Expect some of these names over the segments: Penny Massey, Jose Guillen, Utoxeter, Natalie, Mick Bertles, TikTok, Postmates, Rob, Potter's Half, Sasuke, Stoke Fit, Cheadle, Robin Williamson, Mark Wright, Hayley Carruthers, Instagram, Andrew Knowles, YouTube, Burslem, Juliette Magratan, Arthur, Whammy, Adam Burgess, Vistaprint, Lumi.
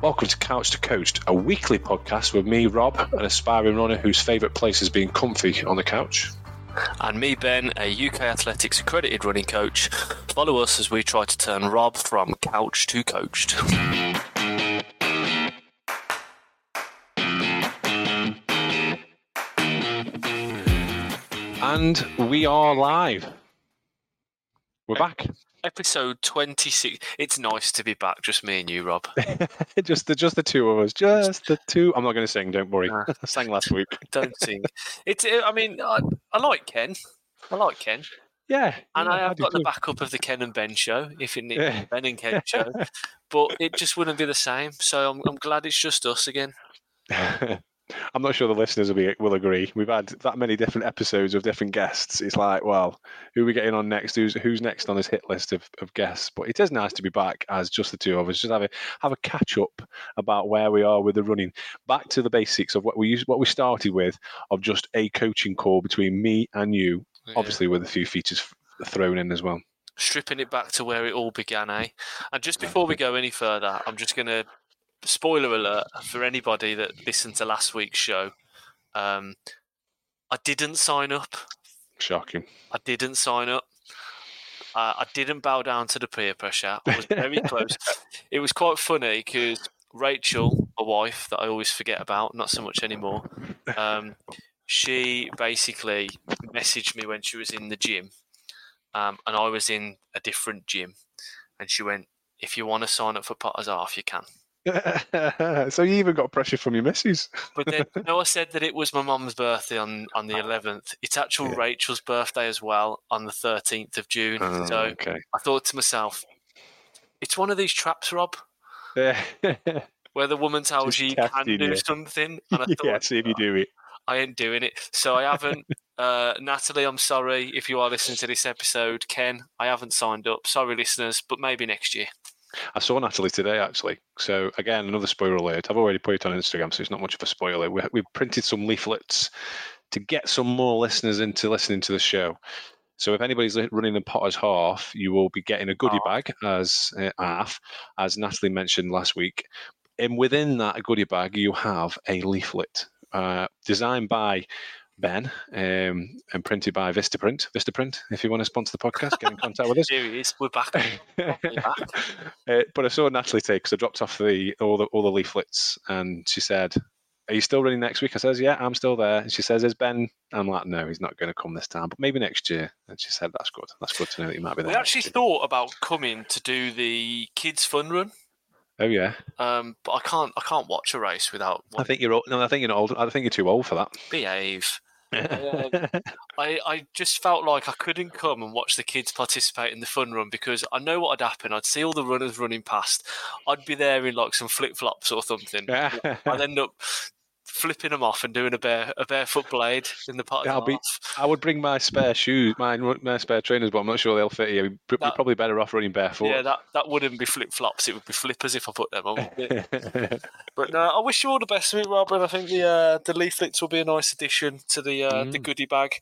Welcome to Couch to Coached, a weekly podcast with me, Rob, an aspiring runner whose favourite place is being comfy on the couch. And me, Ben, a UK Athletics accredited running coach. Follow us as we try to turn Rob from Couch to Coached. And we are live. We're back. Episode 26. It's nice to be back, just me and you, Rob. just the two of us. Just the two. I'm not going to sing. Don't worry. I sang last week. Don't sing. I like Ken. Yeah. And I have got the backup of the Ken and Ben show, if you need the Ben and Ken show. But it just wouldn't be the same. So I'm glad it's just us again. I'm not sure the listeners will agree. We've had that many different episodes of different guests. It's like, well, who are we getting on next? Who's next on this hit list of guests? But it is nice to be back as just the two of us, just have a catch up about where we are with the running, back to the basics of what we started with, of just a coaching call between me and you, obviously with a few features thrown in as well. Stripping it back to where it all began, eh? And just before we go any further, I'm just going to. Spoiler alert for anybody that listened to last week's show. I didn't sign up. Shocking. I didn't sign up. I didn't bow down to the peer pressure. I was very close. It was quite funny because Rachel, my wife, that I always forget about, not so much anymore, she basically messaged me when she was in the gym, and I was in a different gym. And she went, if you want to sign up for Potter's Half, you can. So you even got pressure from your missus. But then, I said that it was my mum's birthday on the 11th. It's actual Rachel's birthday as well on the 13th of June. Oh, so okay. I thought to myself, it's one of these traps, Rob, where the woman tells you can do something. And I thought, see if you do it. I ain't doing it. So I haven't. Natalie, I'm sorry if you are listening to this episode. Ken, I haven't signed up. Sorry, listeners, but maybe next year. I saw Natalie today, actually. So, again, another spoiler alert. I've already put it on Instagram, so it's not much of a spoiler. We printed some leaflets to get some more listeners into listening to the show. So, if anybody's running the Potter's Half, you will be getting a goodie bag, as Natalie mentioned last week. And within that goodie bag, you have a leaflet designed by Ben, and printed by Vistaprint, if you want to sponsor the podcast, get in contact with us. Here it is. We're back. But I saw Natalie take, because I dropped off all the leaflets, and she said, are you still running next week? I says, yeah, I'm still there. And she says, is Ben? I'm like, no, he's not going to come this time, but maybe next year. And she said, that's good. That's good to know that you might be there. We actually thought about coming to do the kids' fun run. Oh yeah, but I can't watch a race without. I think you're old. No, I think you're not old. I think you're too old for that. Behave. I just felt like I couldn't come and watch the kids participate in the fun run because I know what would happen. I'd see all the runners running past. I'd be there in like some flip-flops or something. I'd end up flipping them off and doing a barefoot blade in the pot. I would bring my spare shoes, my spare trainers, but I'm not sure they'll fit you. You're probably better off running barefoot. Yeah, that wouldn't be flip-flops. It would be flippers if I put them on. But no, I wish you all the best of it, Rob, and I think the leaflets will be a nice addition to the goodie bag,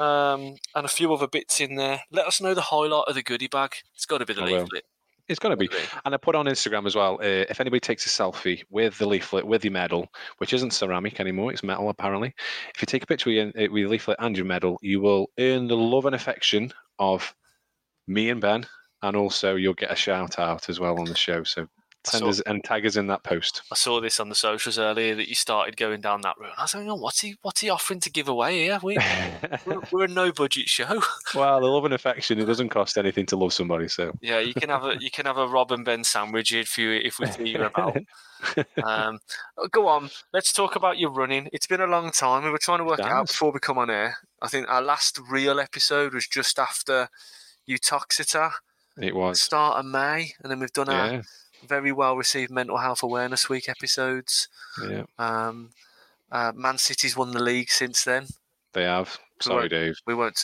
and a few other bits in there. Let us know the highlight of the goodie bag. It's got to be the leaflet. Will. It's going to be. And I put on Instagram as well, if anybody takes a selfie with the leaflet, with your medal, which isn't ceramic anymore, it's metal apparently. If you take a picture with your leaflet and your medal, you will earn the love and affection of me and Ben, and also you'll get a shout out as well on the show. So tag us in that post. I saw this on the socials earlier that you started going down that route. I was like, oh, what's he offering to give away here? We're a no-budget show. Well, the love and affection, it doesn't cost anything to love somebody. So yeah, you can have a Rob and Ben sandwich if we figure about. Go on, let's talk about your running. It's been a long time. We were trying to work it out before we come on air. I think our last real episode was just after Utoxeter. It was start of May, and then we've done our very well received Mental Health Awareness Week episodes. Yeah. Man City's won the league since then. They have. Sorry, Dave. We won't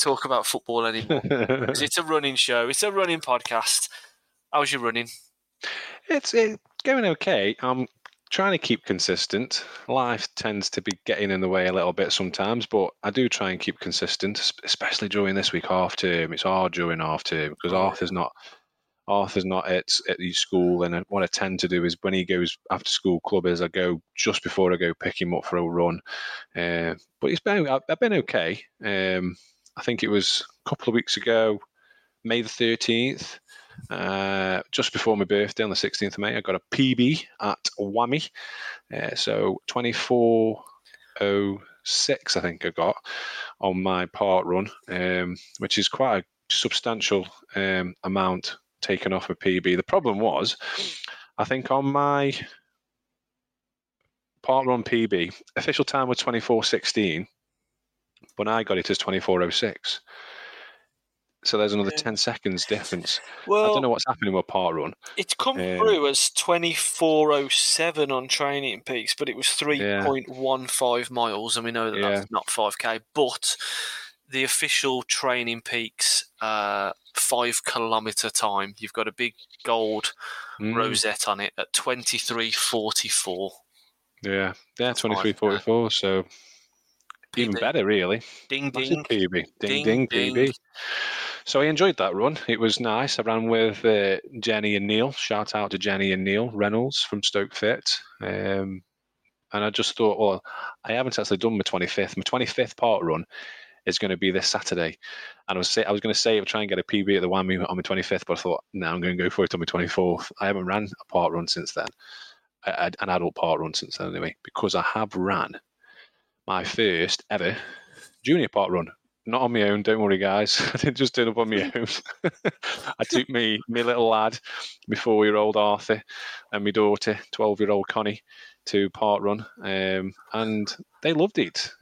talk about football anymore. It's a running show. It's a running podcast. How's your running? It's going okay. I'm trying to keep consistent. Life tends to be getting in the way a little bit sometimes, but I do try and keep consistent, especially during this week half term. It's hard during half term because Arthur's not Arthur's not at his school, and what I tend to do is when he goes after school club is I go just before I go pick him up for a run. But I've been okay. I think it was a couple of weeks ago, May the 13th, just before my birthday on the 16th of May, I got a PB at Whammy. So 24:06, I think I got on my part run, which is quite a substantial amount taken off a PB. The problem was, I think on my part run PB, official time was 24:16, but I got it as 24:06. So there's another 10 seconds difference. Well, I don't know what's happening with part run. It's come through as 24:07 on Training Peaks, but it was 3.15 miles, and we know that that's not 5K. But the official Training Peaks 5 kilometre time, you've got a big gold rosette on it at 23:44. Yeah, 23:44, so... even better, really. Ding, ding. PB. Ding, ding, ding, PB. So I enjoyed that run. It was nice. I ran with Jenny and Neil. Shout out to Jenny and Neil Reynolds from Stoke Fit. And I just thought, well, I haven't actually done my 25th. My 25th part run is going to be this Saturday. And I was going to say I would try and get a PB at the Whammy on my 25th, but I thought, no, I'm going to go for it on my 24th. I haven't ran a part run since then, an adult part run since then anyway, because I have ran my first ever junior part run. Not on my own, don't worry, guys. I didn't just turn up on my own. I took my little lad, my 4-year-old Arthur, and my daughter, 12-year-old Connie, to part run. And they loved it.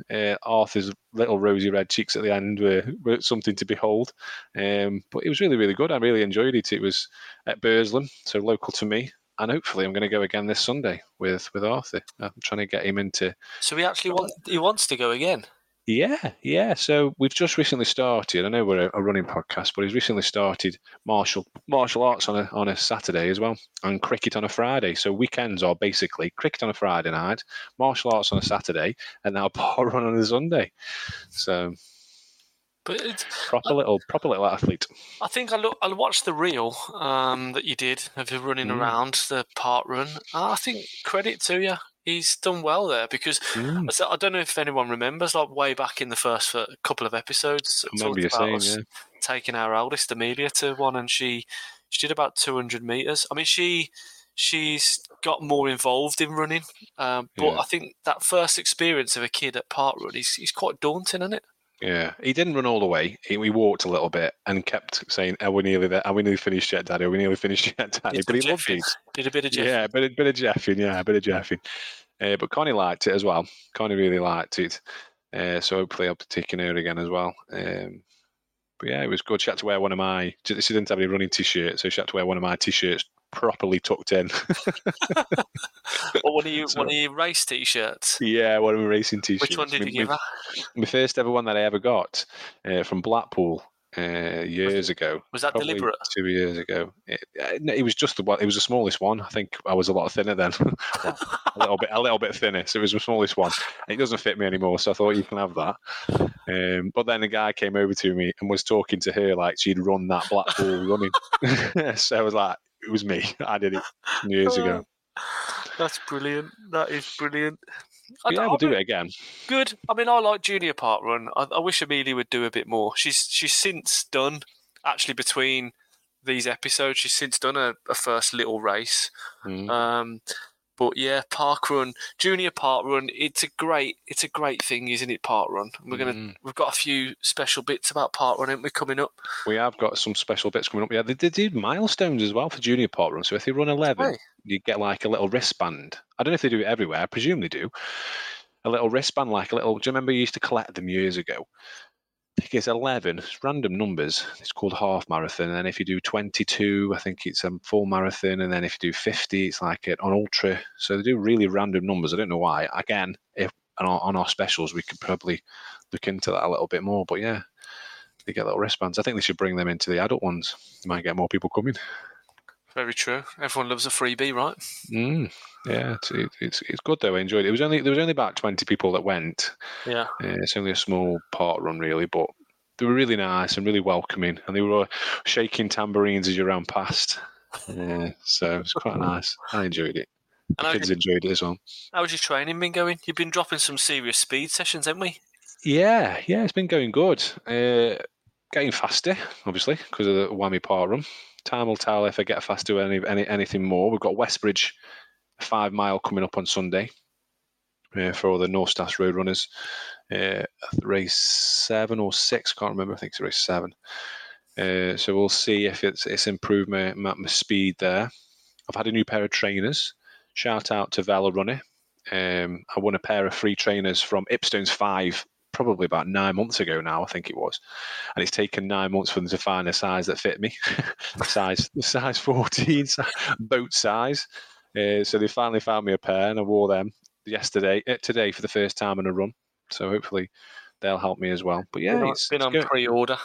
Arthur's little rosy red cheeks at the end were something to behold. But it was really, really good. I really enjoyed it. It was at Burslem, so local to me. And hopefully I'm going to go again this Sunday with Arthur. I'm trying to get him into... So he wants to go again? Yeah. So we've just recently started. I know we're a running podcast, but he's recently started martial arts on a Saturday as well, and cricket on a Friday. So weekends are basically cricket on a Friday night, martial arts on a Saturday, and now part run on a Sunday. So... But it's proper little athlete. I think I watched the reel that you did of you running around the part run. I think credit to you. He's done well there because I don't know if anyone remembers, like way back in the first couple of episodes, I talked about us taking our eldest Amelia to one, and she did about 200 meters. I mean, she's got more involved in running, but I think that first experience of a kid at part run is quite daunting, isn't it? Yeah, he didn't run all the way. We walked a little bit and kept saying, "Are we nearly there? Are we nearly finished yet, Daddy? Are we nearly finished yet, Daddy?" But he loved it. Did a bit of jeffing. Yeah, a bit of jeffing. But Connie liked it as well. Connie really liked it. So hopefully I'll be taking her again as well. But yeah, it was good. She had to wear one of my... She didn't have any running T-shirts, so she had to wear one of my T-shirts properly tucked in. Or one of your race T-shirts? Yeah, one of my racing T-shirts. Which one did you give her? My first ever one that I ever got from Blackpool years ago. Was that deliberate? 2 years ago. It was just the one. It was the smallest one. I think I was a lot thinner then. a little bit thinner. So it was the smallest one. And it doesn't fit me anymore. So I thought, you can have that. But then a guy came over to me and was talking to her like she'd run that Blackpool running. So I was like, it was me. I did it years ago. That's brilliant. That is brilliant. We'll do it again. Good. I mean, I like junior part run. I wish Amelia would do a bit more. She's since done, actually between these episodes, she's since done a first little race. But yeah, park run, junior part run. It's a great thing, isn't it? Part run. We've got a few special bits about part run, haven't we, coming up? We have got some special bits coming up. Yeah, they do milestones as well for junior part run. So if they run 11, you get like a little wristband. I don't know if they do it everywhere. I presume they do. A little wristband, like a little. Do you remember you used to collect them years ago? I think it's 11, it's random numbers. It's called half marathon. And then if you do 22, I think it's a full marathon. And then if you do 50, it's like an ultra. So they do really random numbers. I don't know why. Again, if on our specials, we could probably look into that a little bit more. But yeah, they get little wristbands. I think they should bring them into the adult ones. You might get more people coming. Very true. Everyone loves a freebie, right? Yeah, it's good though. I enjoyed it. There was only about 20 people that went. Yeah, it's only a small part run really, but they were really nice and really welcoming, and they were shaking tambourines as you ran past. Yeah, so it was quite nice. I enjoyed it. The kids enjoyed it as well. How's your training been going? You've been dropping some serious speed sessions, haven't we? Yeah, it's been going good. Getting faster, obviously, because of the Whammy part run. Time will tell if I get faster or anything more. We've got Westbridge 5 mile coming up on Sunday for all the North Staffs Roadrunners. Race 7 or 6, can't remember. I think it's race 7. So we'll see if it's improved my speed there. I've had a new pair of trainers. Shout out to Vela Runner. I won a pair of free trainers from Ipstones 5, probably about 9 months ago now, I think it was. And it's taken 9 months for them to find a size that fit me. size 14, boat size. So they finally found me a pair, and I wore them today for the first time in a run. So hopefully they'll help me as well. But yeah, it's been on pre-order.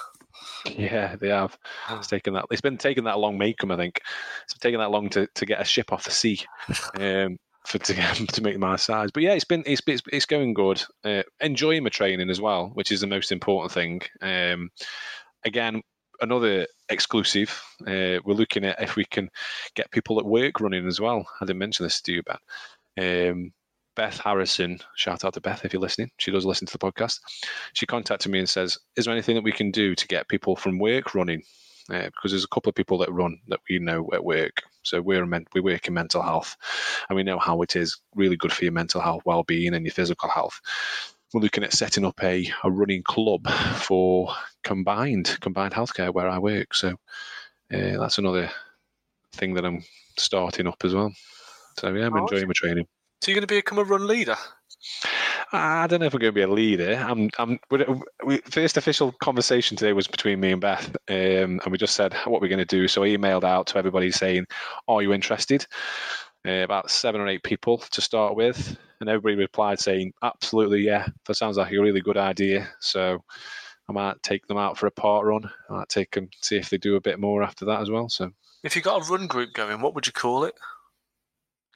Yeah, they have. It's been taking that long, make them, I think. It's taken that long to get a ship off the sea to make my size. But yeah, it's going good. Enjoying my training as well, which is the most important thing. Again, another exclusive. We're looking at if we can get people at work running as well. I didn't mention this to you, Ben. Beth Harrison, shout out to Beth if you're listening. She does listen to the podcast. She contacted me and says, is there anything that we can do to get people from work running? Because there's a couple of people that run that we know at work. So we work in mental health, and we know how it is really good for your mental health, well-being, and your physical health. We're looking at setting up a running club for combined healthcare where I work. So that's another thing that I'm starting up as well. So yeah, I'm enjoying my training. So you're going to become a run leader? I don't know if I'm going to be a leader. First official conversation today was between me and Beth, and we just said what we're going to do. So I emailed out to everybody saying, are you interested? About 7 or 8 people to start with. And everybody replied saying, absolutely, yeah. That sounds like a really good idea. So I might take them out for a part run. I might take them, see if they do a bit more after that as well. So, if you got a run group going, what would you call it?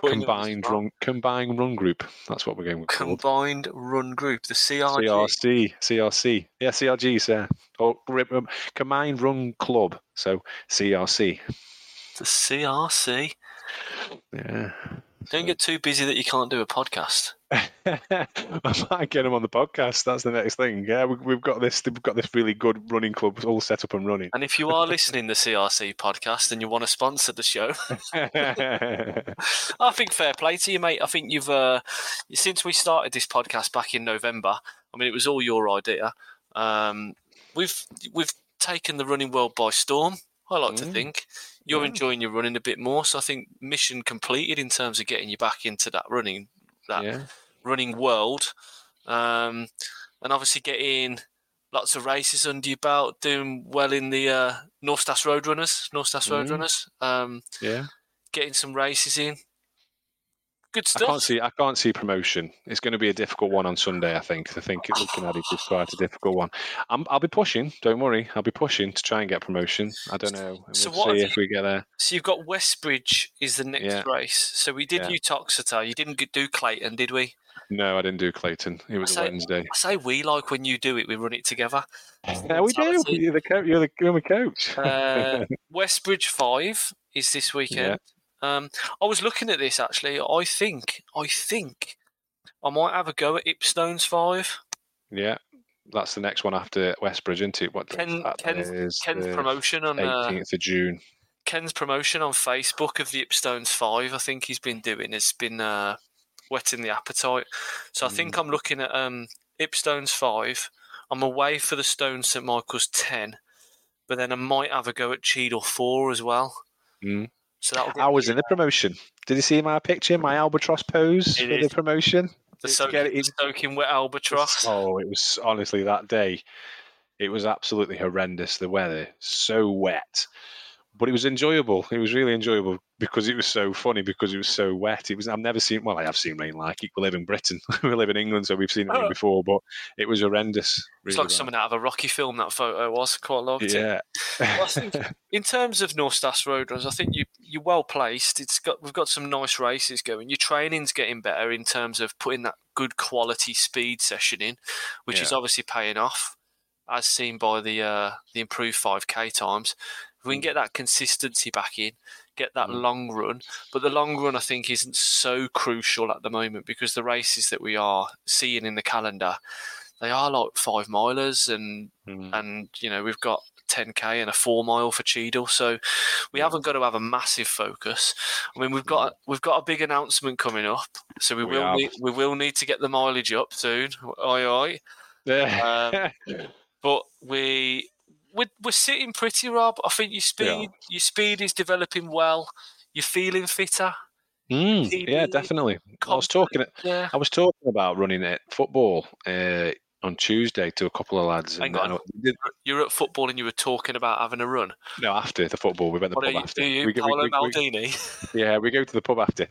Combined run group. That's what we're going with. Combined run group. The CRG. CRC. Yeah, CRG. Yeah. Or combined run club. So CRC. The CRC. Yeah. Don't get too busy that you can't do a podcast. I might get them on the podcast. That's the next thing. Yeah, we've got this. We've got this really good running club all set up and running. And if you are listening to the CRC podcast and you want to sponsor the show, I think fair play to you, mate. I think you've since we started this podcast back in November. I mean, it was all your idea. We've taken the running world by storm, I like to think. You're enjoying your running a bit more, so I think mission completed in terms of getting you back into that running world, and obviously getting lots of races under your belt, doing well in the North Staffs Roadrunners, getting some races in. Good stuff. I can't see promotion. It's going to be a difficult one on Sunday, I think. I think looking at it is quite a difficult one. I'll be pushing. Don't worry. I'll be pushing to try and get promotion. I don't know. We'll see if we get there. So you've got Westbridge is the next race. So we did Utoxeter. You didn't do Clayton, did we? No, I didn't do Clayton. It was a Wednesday. I say we, like when you do it, we run it together. Yeah, we do. You're the coach. Westbridge 5 is this weekend. Yeah. I was looking at this actually. I think I might have a go at Ipstones 5. Yeah, that's the next one after Westbridge, isn't it? Ken's promotion on 18th of June. Ken's promotion on Facebook of the Ipstones 5. I think he's been doing. It's been whetting the appetite. So I think I'm looking at Ipstones 5. I'm away for the Stone St Michael's 10, but then I might have a go at Cheadle 4 as well. Mm. So I was in the promotion. Did you see my picture, my albatross pose in the promotion? The soaking wet albatross. Oh, it was honestly that day. It was absolutely horrendous, the weather. So wet. But it was enjoyable. It was really enjoyable because it was so funny, because it was so wet. I've never seen, well, I have seen rain like it. We live in Britain. We live in England, so we've seen rain before, but it was horrendous. Really, it's like something out of a Rocky film, that photo was. Quite loved it. Well, I think in terms of North Staffs Roadrunners, I think you're well placed. We've got some nice races going. Your training's getting better in terms of putting that good quality speed session in, which is obviously paying off. as seen by the improved 5K times. If we can get that consistency back in, get that long run. But the long run, I think, isn't so crucial at the moment because the races that we are seeing in the calendar, they are like 5 milers and you know, we've got 10K and a 4 mile for Cheadle. So we haven't got to have a massive focus. I mean, we've got a big announcement coming up. So we will need to get the mileage up soon. Aye. Yeah. But we're sitting pretty, Rob. I think your speed is developing well. You're feeling fitter. Yeah, definitely. I was talking about running at football on Tuesday to a couple of lads. You were at football and you were talking about having a run? No, after the football. We went to the pub after. Paolo Maldini? Yeah, we go to the pub after.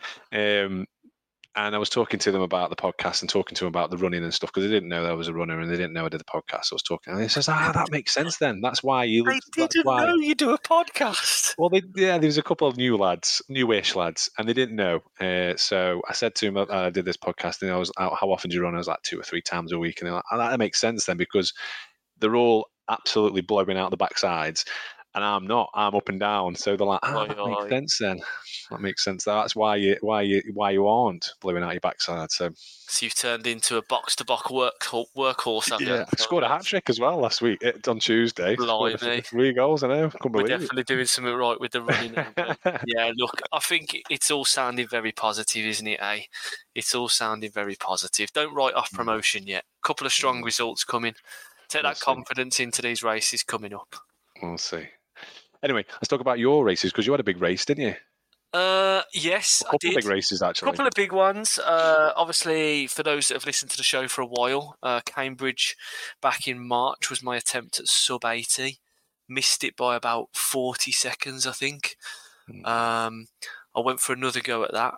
And I was talking to them about the podcast and talking to them about the running and stuff because they didn't know I was a runner and they didn't know I did the podcast. So I was talking, and he says, that makes sense then. That's why you. They didn't know you do a podcast. Well, there was a couple of newish lads, and they didn't know. So I said to him, I did this podcast, and I was, how often do you run? I was like 2 or 3 times a week, and they're like, that makes sense then because they're all absolutely blowing out the backsides. And I'm not. I'm up and down. So they're like, that makes sense then. That makes sense. That's why you aren't blowing out your backside. So you've turned into a box-to-box workhorse, haven't you? Yeah, I scored a hat-trick as well last week on Tuesday. Blimey. 3 goals, I know. Couldn't believe it. We're definitely doing something right with the running. Yeah, look, I think it's all sounding very positive, isn't it, eh? It's all sounding very positive. Don't write off promotion yet. A couple of strong results coming. Take that confidence into these races coming up. We'll see. Anyway, let's talk about your races because you had a big race, didn't you? Yes, I did. A couple of big races, actually. A couple of big ones. Obviously, for those that have listened to the show for a while, Cambridge back in March was my attempt at sub-80. Missed it by about 40 seconds, I think. I went for another go at that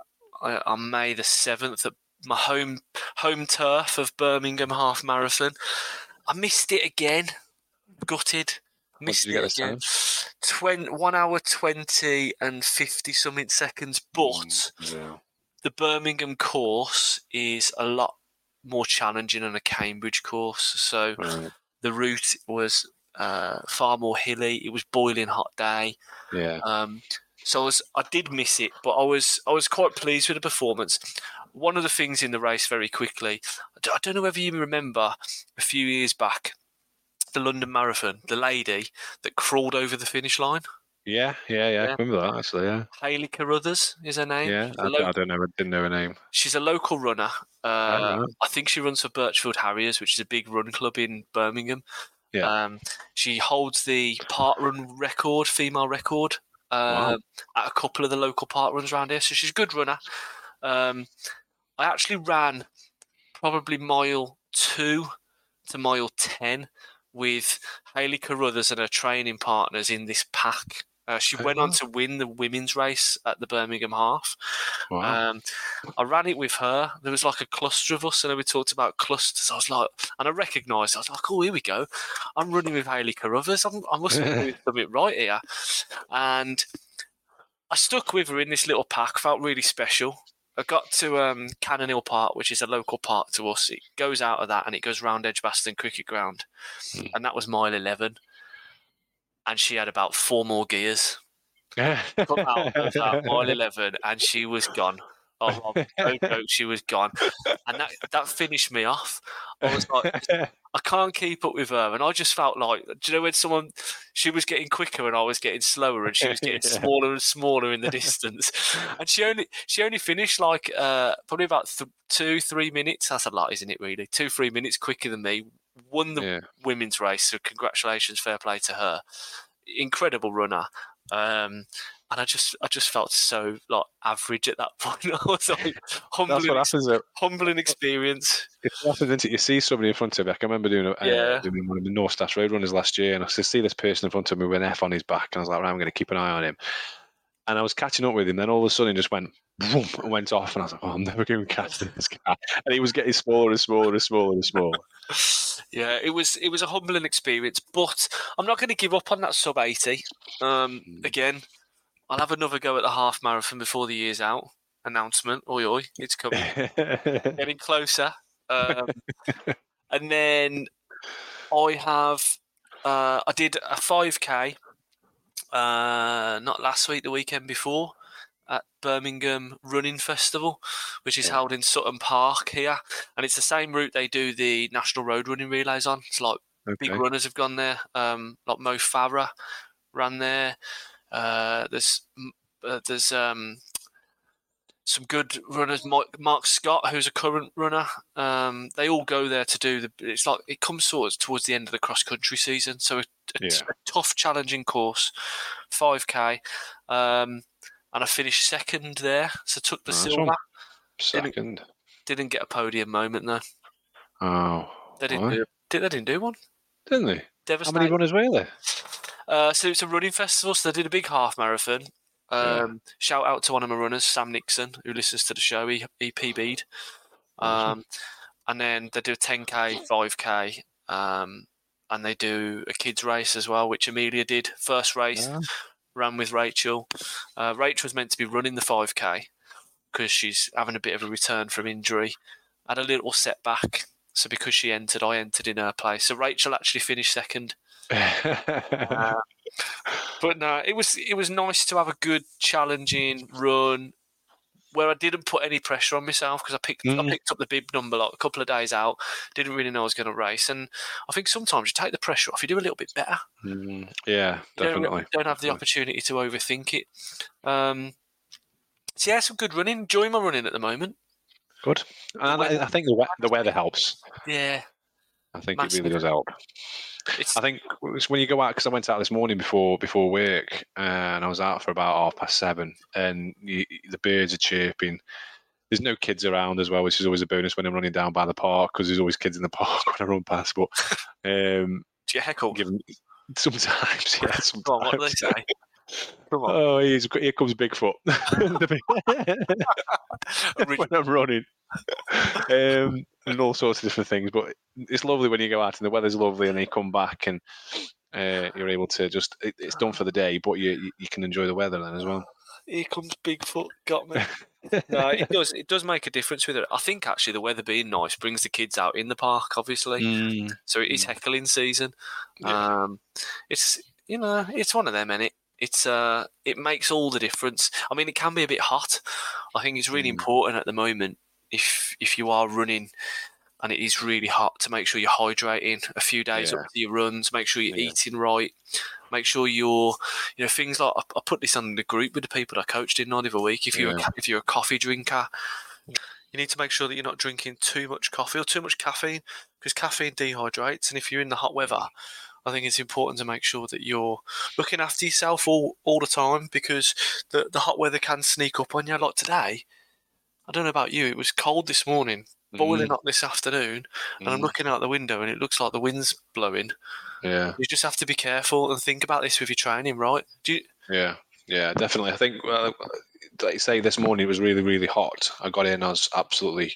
on May the 7th at my home turf of Birmingham Half Marathon. I missed it again. Gutted. Missed it again. 1 hour 20 and 50 something seconds, but the Birmingham course is a lot more challenging than a Cambridge course. So the route was far more hilly. It was boiling hot day. Yeah. So I did miss it, but I was quite pleased with the performance. One of the things in the race, very quickly, I don't know whether you remember a few years back, the London Marathon, the lady that crawled over the finish line. Yeah. I remember that, actually, yeah. Hayley Carruthers is her name. Yeah, I don't know. I didn't know her name. She's a local runner. I think she runs for Birchfield Harriers, which is a big run club in Birmingham. Yeah. She holds the part-run record, female record, at a couple of the local part-runs around here. So she's a good runner. I actually ran probably mile 2 to mile 10 with Hayley Carruthers and her training partners in this pack. She went on to win the women's race at the Birmingham Half. Wow. I ran it with her. There was like a cluster of us, and we talked about clusters. I recognised, oh, here we go. I'm running with Hayley Carruthers. I must be doing something right here. And I stuck with her in this little pack. Felt really special. I got to Cannon Hill Park, which is a local park to us. It goes out of that and it goes round Edgbaston Cricket Ground. And that was mile 11. And she had about 4 more gears. Got out of that mile 11 and she was gone. Oh, no joke, she was gone. And that finished me off. I was like, I can't keep up with her. And I just felt like, do you know when she was getting quicker and I was getting slower and she was getting smaller and smaller in the distance. And she only finished like probably about 2-3 minutes. That's a lot, isn't it, really? 2-3 minutes quicker than me. Won the women's race. So congratulations, fair play to her. Incredible runner. And I just felt so like average at that point. I was like, humbling experience. It's often, isn't it? You see somebody in front of you. I can remember doing one of the North Staffs Roadrunners last year, and I see this person in front of me with an F on his back, and I was like, right, I'm going to keep an eye on him. And I was catching up with him, then all of a sudden it just went boom and went off, and I was like, oh, I'm never going to catch this guy. And he was getting smaller and smaller and smaller and smaller. Yeah, it was a humbling experience, but I'm not going to give up on that sub 80. Again, I'll have another go at the half marathon before the year's out. Announcement, oi, it's coming. Getting closer. And then I did a 5K not last week, the weekend before, at Birmingham Running Festival, which is held in Sutton Park here. And it's the same route they do the National Road Running Relays on. It's like big runners have gone there, like Mo Farah ran there. There's some good runners, Mark Scott, who's a current runner. They all go there to do it's like it comes sort of towards the end of the cross country season. So a tough, challenging course, 5K. And I finished second there. So took the silver. Second. Didn't get a podium moment though. Oh. They didn't do one. Didn't they? Devastating. How many runners were there? So it's a running festival. So they did a big half marathon. Shout out to one of my runners, Sam Nixon, who listens to the show. He PB'd. And then they do a 10K, 5K. And they do a kids race as well, which Amelia did. First race, ran with Rachel. Rachel was meant to be running the 5K because she's having a bit of a return from injury. Had a little setback. So because she entered, I entered in her place. So Rachel actually finished second. But no, it was nice to have a good, challenging run where I didn't put any pressure on myself because I picked up the bib number like a couple of days out. Didn't really know I was going to race, and I think sometimes you take the pressure off. You do a little bit better. Yeah, definitely. Don't have the opportunity to overthink it. So yeah, some good running. Enjoying my running at the moment. Good, and I think the weather helps. Yeah, I think it really does help. I think it's when you go out, because I went out this morning before work, and I was out for about 7:30, and the birds are chirping. There's no kids around as well, which is always a bonus when I'm running down by the park, because there's always kids in the park when I run past. But do you heckle? Sometimes, yeah. Sometimes. Come on, what do they say? Oh, here comes Bigfoot. When I'm running, and all sorts of different things. But it's lovely when you go out and the weather's lovely, and you come back and you're able to just. It's done for the day, but you can enjoy the weather then as well. Here comes Bigfoot, got me. No, it does make a difference with it. I think actually the weather being nice brings the kids out in the park, obviously. So it is heckling season. Yeah. It's it's one of them, innit? It's it makes all the difference. I mean, it can be a bit hot. I think it's really important at the moment if you are running and it is really hot to make sure you're hydrating a few days up to your runs. Make sure you're eating right. Make sure you're things like I put this on the group with the people I coached in the other week. If you're a coffee drinker, you need to make sure that you're not drinking too much coffee or too much caffeine because caffeine dehydrates. And if you're in the hot weather, I think it's important to make sure that you're looking after yourself all the time because the hot weather can sneak up on you. Like today, I don't know about you, it was cold this morning, boiling up this afternoon, and I'm looking out the window and it looks like the wind's blowing. Yeah, you just have to be careful and think about this with your training, right? Yeah, definitely. I think, like you say, this morning it was really, really hot. I got in, I was absolutely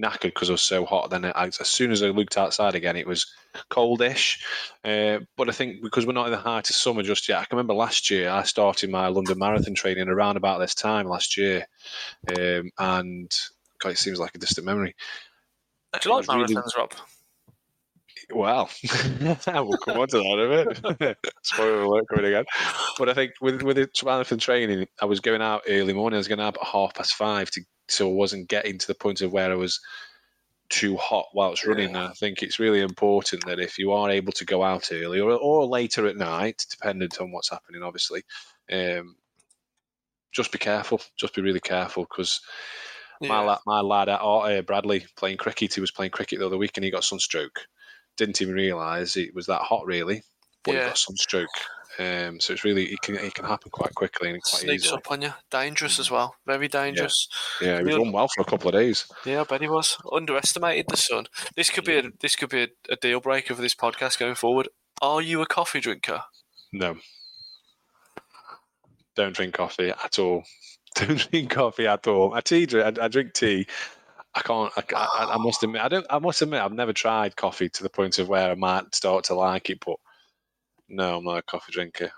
knackered because it was so hot. Then as soon as I looked outside again, it was coldish. But I think because we're not in the height of summer just yet, I can remember last year I started my London Marathon training around about this time last year, and God, it seems like a distant memory. Do you like marathons, Rob? Well, we'll come on to that in a bit. Spoiler alert coming again. But I think with the marathon training, I was going out early morning. I was going out at 5:30 so I wasn't getting to the point of where I was too hot whilst running. I think it's really important that if you are able to go out early or later at night, dependent on what's happening, obviously, just be careful. Just be really careful because my lad at Arthur, Bradley, he was playing cricket the other week and he got sunstroke. Didn't even realise it was that hot, really, but he got sunstroke. So it's really it can happen quite quickly and quite easily. Sneaks up on you, dangerous as well, very dangerous. Yeah, he was run well for a couple of days. Yeah, I bet he was. Underestimated the sun. This could be a deal breaker for this podcast going forward. Are you a coffee drinker? No, don't drink coffee at all. I tea drink. I drink tea. I can't. I must admit. I don't. I must admit. I've never tried coffee to the point of where I might start to like it. But no, I'm not a coffee drinker.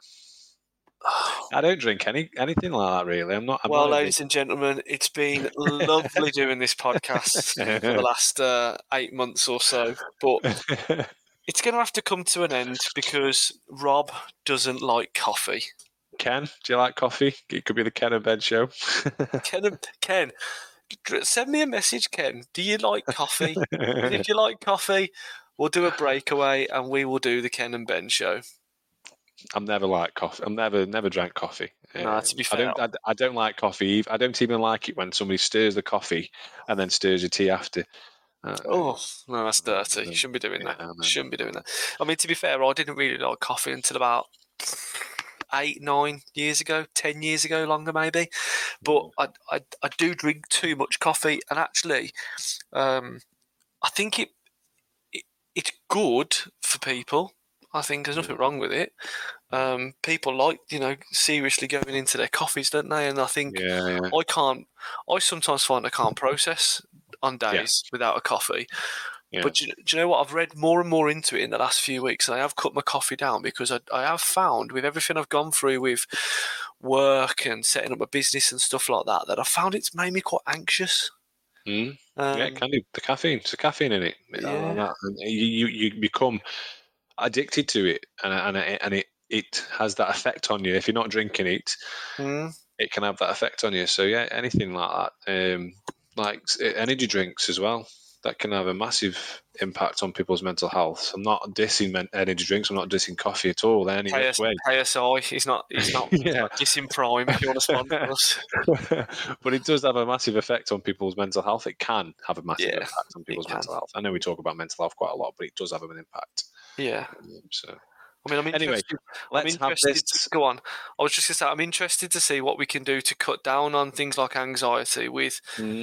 I don't drink anything like that. Really, I'm not. Ladies and gentlemen, it's been lovely doing this podcast for the last 8 months or so. But It's going to have to come to an end because Rob doesn't like coffee. Ken, do you like coffee? It could be the Ken and Ben show. Ken, send me a message, Ken. Do you like coffee? And if you like coffee, we'll do a breakaway and we will do the Ken and Ben show. I've never liked coffee. I've never drank coffee. Nah, to be fair. I don't like coffee. I don't even like it when somebody stirs the coffee and then stirs your tea after. Oh, no, that's dirty. You shouldn't be doing that. I mean, to be fair, I didn't really like coffee until about 10 years ago, longer maybe. But I do drink too much coffee. And actually, I think it's good for people. I think there's nothing wrong with it. People like, seriously going into their coffees, don't they? And I think I sometimes find I can't process on days without a coffee. Yeah. But do you know what? I've read more and more into it in the last few weeks, and I have cut my coffee down because I have found with everything I've gone through with work and setting up a business and stuff like that, that I found it's made me quite anxious. Mm. It can be. It's the caffeine in it. And you become addicted to it, and it has that effect on you. If you're not drinking it, it can have that effect on you. So yeah, anything like that, like energy drinks as well, that can have a massive impact on people's mental health. I'm not dissing energy drinks. I'm not dissing coffee at all. Any way. KSI, he's not dissing Prime if you want to sponsor us. But it does have a massive effect on people's mental health. It can have a massive impact on people's mental health. I know we talk about mental health quite a lot, but it does have an impact. Yeah. So, go on. I was just going to say, I'm interested to see what we can do to cut down on things like anxiety with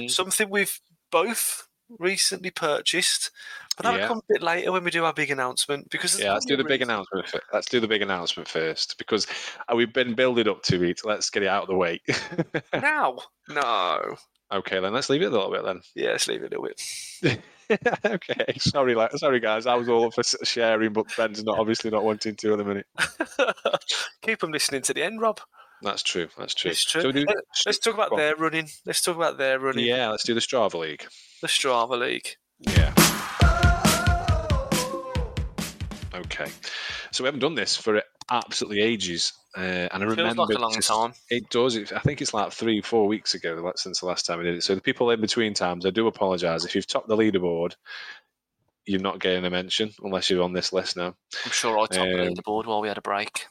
something we've both recently purchased, but that'll come a bit later when we do our big announcement. Because let's do the big announcement first, because we've been building up to it. Let's get it out of the way. Now? No. Okay, then let's leave it a little bit then. Yeah, let's leave it a little bit. Okay, sorry guys, I was all up for sharing, but Ben's obviously not wanting to at the minute. Keep them listening to the end, Rob. That's true. Let's talk about their running. Yeah, let's do the Strava League. Yeah. Okay, so we haven't done this for absolutely ages, and I remember feels like a long time. It does. I think it's like 3-4 weeks ago since the last time we did it. So the people in between times, I do apologise. If you've topped the leaderboard, you're not getting a mention unless you're on this list now. I'm sure I topped the leaderboard while we had a break.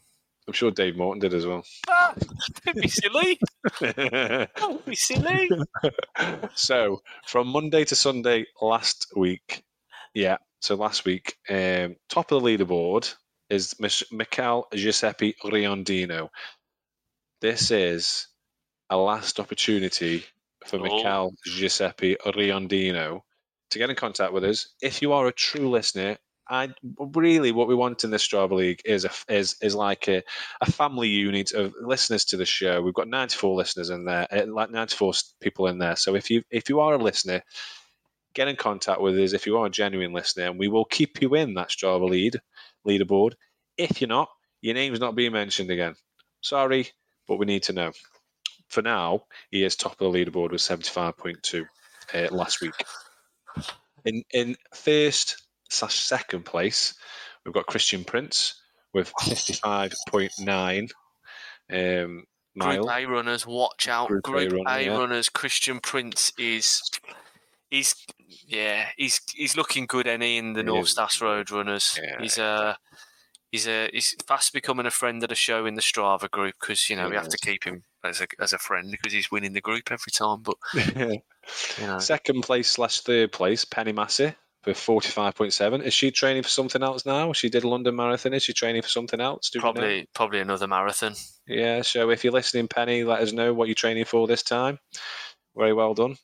I'm sure Dave Morton did as well. Ah, don't be silly. So from Monday to Sunday last week, top of the leaderboard is Michele Giuseppe Riondino. This is a last opportunity for Michele Giuseppe Riondino to get in contact with us. If you are a true listener, what we want in this Strava League is like a family unit of listeners to the show. We've got 94 listeners in there, like 94 people in there. So if you are a listener, get in contact with us. If you are a genuine listener, and we will keep you in that Strava leaderboard. If you're not, your name's not being mentioned again. Sorry, but we need to know. For now, he is top of the leaderboard with 75.2 last week. In first/second place, we've got Christian Prince with 55.9 mile. Group A runners, watch out. Group A runners, Christian Prince he's looking good, in the North Staffs Roadrunners. Yeah. He's fast becoming a friend of the show in the Strava group, because we have to keep him as a friend because he's winning the group every time. But second place / third place, Penny Massey for 45.7. Is she training for something else now? She did a London Marathon. Is she training for something else? Probably another marathon. Yeah, so if you're listening, Penny, let us know what you're training for this time. Very well done.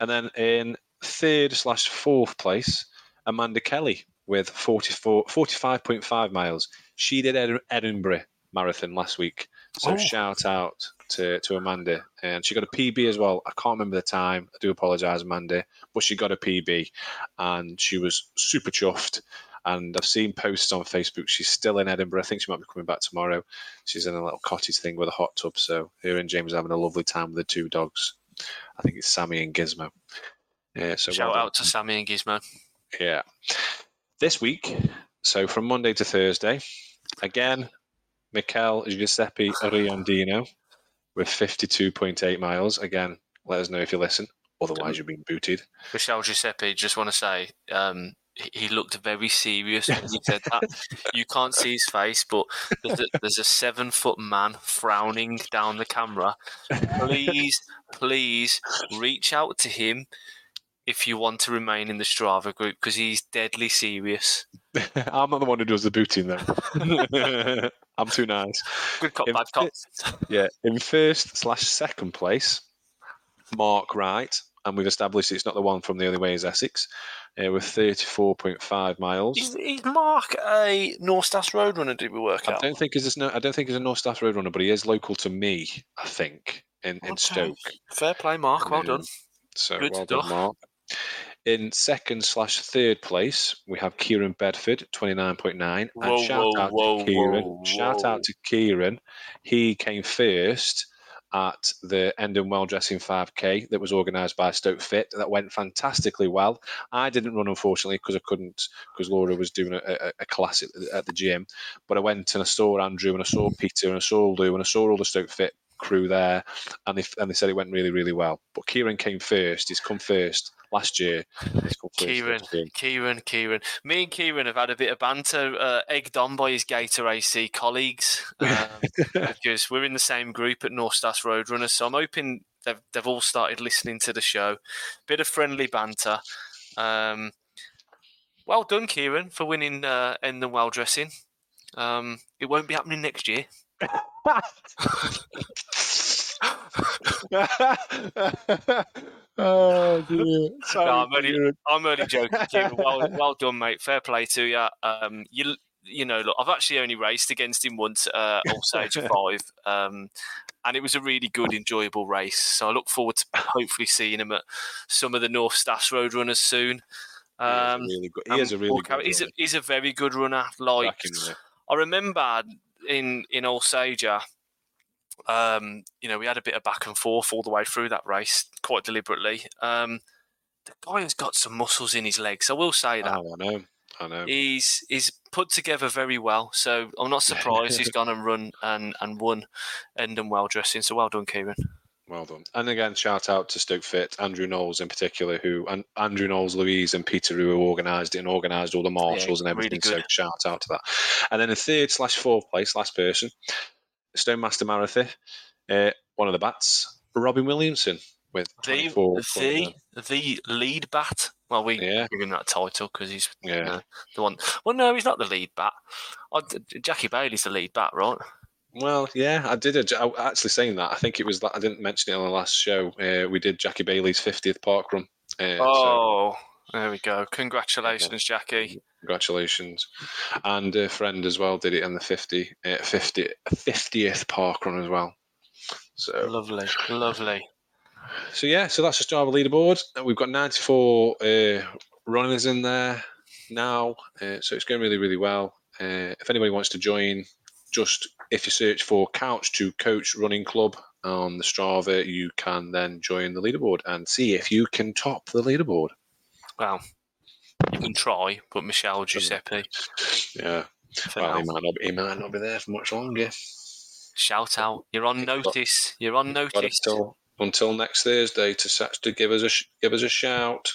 And then in third / fourth place, Amanda Kelly with 45.5 miles. She did Edinburgh Marathon last week. So shout out to Amanda. And she got a PB as well. I can't remember the time. I do apologise, Amanda. But she got a PB and she was super chuffed. And I've seen posts on Facebook. She's still in Edinburgh. I think she might be coming back tomorrow. She's in a little cottage thing with a hot tub. So her and James are having a lovely time with the two dogs. I think it's Sammy and Gizmo. Yeah. So shout out to Sammy and Gizmo. Yeah. This week, So from Monday to Thursday, again, Michele Giuseppe Riondino with 52.8 miles. Again, let us know if you listen. Otherwise, you've been booted. Michele Giuseppe, just want to say, he looked very serious when he said that. You can't see his face, but there's a 7-foot man frowning down the camera. Please, please reach out to him if you want to remain in the Strava group, because he's deadly serious. I'm not the one who does the booting, though. I'm too nice. Good cop, bad cop. Yeah, in first/second place, Mark Wright, and we've established it's not the one from The Only Way is Essex, with 34.5 miles. Is Mark a North Staffs Roadrunner? Did we work out? I don't think he's a North Staffs Roadrunner, but he is local to me, I think, in Stoke. Fair play, Mark. Well done. So good well done, Mark. In second/third place, we have Kieran Bedford, 29.9. And shout out to Kieran. He came first at the Endon Well Dressing 5K that was organised by Stoke Fit. That went fantastically well. I didn't run, unfortunately, because I couldn't, because Laura was doing a class at the gym. But I went and I saw Andrew and I saw Peter and I saw Lou and I saw all the Stoke Fit crew there, and they said it went really, really well. But Kieran came first. He's come first last year. Kieran. Me and Kieran have had a bit of banter, egged on by his Gator AC colleagues, because we're in the same group at North Staffs Roadrunners. So I'm hoping they've all started listening to the show. Bit of friendly banter. Well done, Kieran, for winning End the Well Dressing. It won't be happening next year. Oh dear! Sorry, no, I'm only joking. Well done, mate. Fair play to you. Look, I've actually only raced against him once, all stage 5, and it was a really good, enjoyable race. So I look forward to hopefully seeing him at some of the North Staffs Roadrunners soon. He's a very good runner. Like I remember in All Sager, we had a bit of back and forth all the way through that race, quite deliberately. The guy has got some muscles in his legs. I will say that. Oh, I know. He's put together very well, so I'm not surprised he's gone and run and won Endon Well Dressing. So well done, Kieran. Well done. And again, shout out to Stoke Fit, Andrew Knowles in particular, Andrew Knowles, Louise and Peter, who organised all the marshals and everything. Really, so shout out to that. And then in 3rd/4th place, last person, Stone Master Marathon, one of the bats, Robin Williamson, with the lead bat. Well, we give him that title because he's the one. Well, no, he's not the lead bat. Jackie Bailey's the lead bat, right? Well, yeah, I did. Actually, saying that, I think it was that I didn't mention it on the last show. We did Jackie Bailey's 50th park run. There we go. Congratulations, Jackie. Congratulations. And a friend as well did it in the 50th park run as well. So Lovely. So that's the Strava leaderboard. We've got 94 runners in there now. So it's going really, really well. If anybody wants to join, just if you search for Couch to Coach Running Club on the Strava, you can then join the leaderboard and see if you can top the leaderboard. Well, you can try, but Michele Giuseppe. Yeah. Well, he might not be there for much longer. Shout out. You're on notice. Until next Thursday to give us a shout.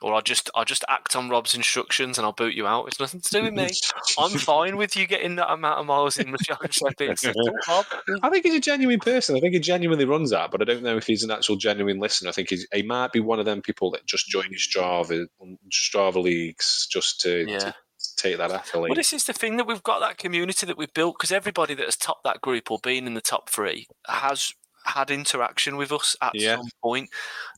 Or I'll just act on Rob's instructions and I'll boot you out. It's nothing to do with me. I'm fine with you getting that amount of miles in, Michele Giuseppe. I think he's a genuine person. I think he genuinely runs that, but I don't know if he's an actual genuine listener. I think he might be one of them people that just join Strava leagues just to take that athlete. Well, this is the thing that we've got, that community that we've built, because everybody that has topped that group or been in the top 3 has had interaction with us at some point.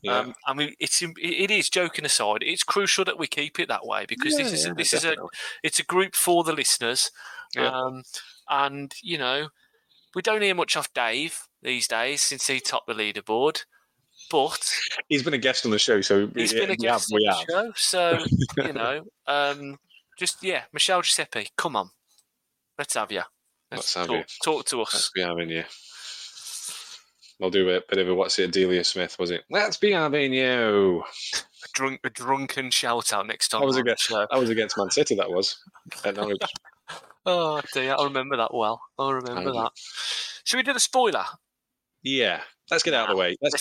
I mean, it is, joking aside, it's crucial that we keep it that way, because it's a group for the listeners. And we don't hear much off Dave these days since he topped the leaderboard, but he's been a guest on the show, so he's been a guest on the show. So Michele Giuseppe, come on, let's have you. Talk to us. Let's be having you. I'll do a bit of a what's it, Delia Smith, was it? Let's be having you. a drunken shout out next time. I was against Man City. That was. And I was... Oh dear, I remember that well. I remember that. Should we do the spoiler? Yeah, let's get out of the way. Let's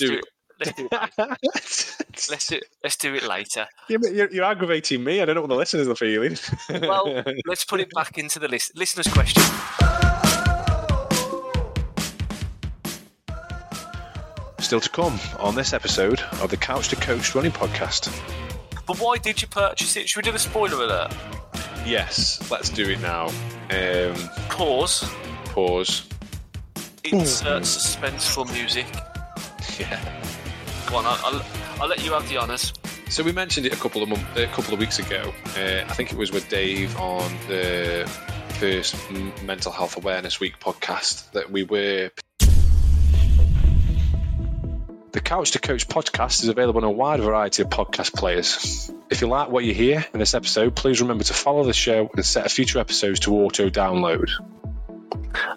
do it later. Yeah, but you're aggravating me. I don't know what the listeners are feeling. Well, let's put it back into the list. Listeners' question. Still to come on this episode of the Couch to Coached running podcast. But why did you purchase it? Should we do the spoiler alert? Yes, let's do it now. Pause. Insert suspenseful music. Yeah. Go on, I'll let you have the honours. So we mentioned it a couple of weeks ago. I think it was with Dave on the first Mental Health Awareness Week podcast that we were. The Couch to Coach podcast is available on a wide variety of podcast players. If you like what you hear in this episode, please remember to follow the show and set future episodes to auto-download.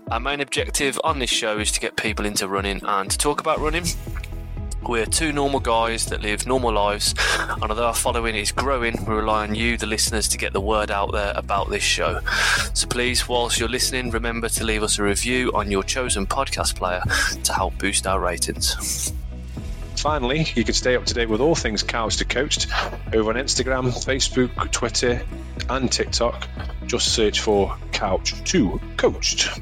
Our main objective on this show is to get people into running and to talk about running. We're two normal guys that live normal lives, and although our following is growing, we rely on you, the listeners, to get the word out there about this show. So please, whilst you're listening, remember to leave us a review on your chosen podcast player to help boost our ratings. Finally, you can stay up to date with all things Couch to Coached over on Instagram, Facebook, Twitter and TikTok. Just search for Couch to Coached.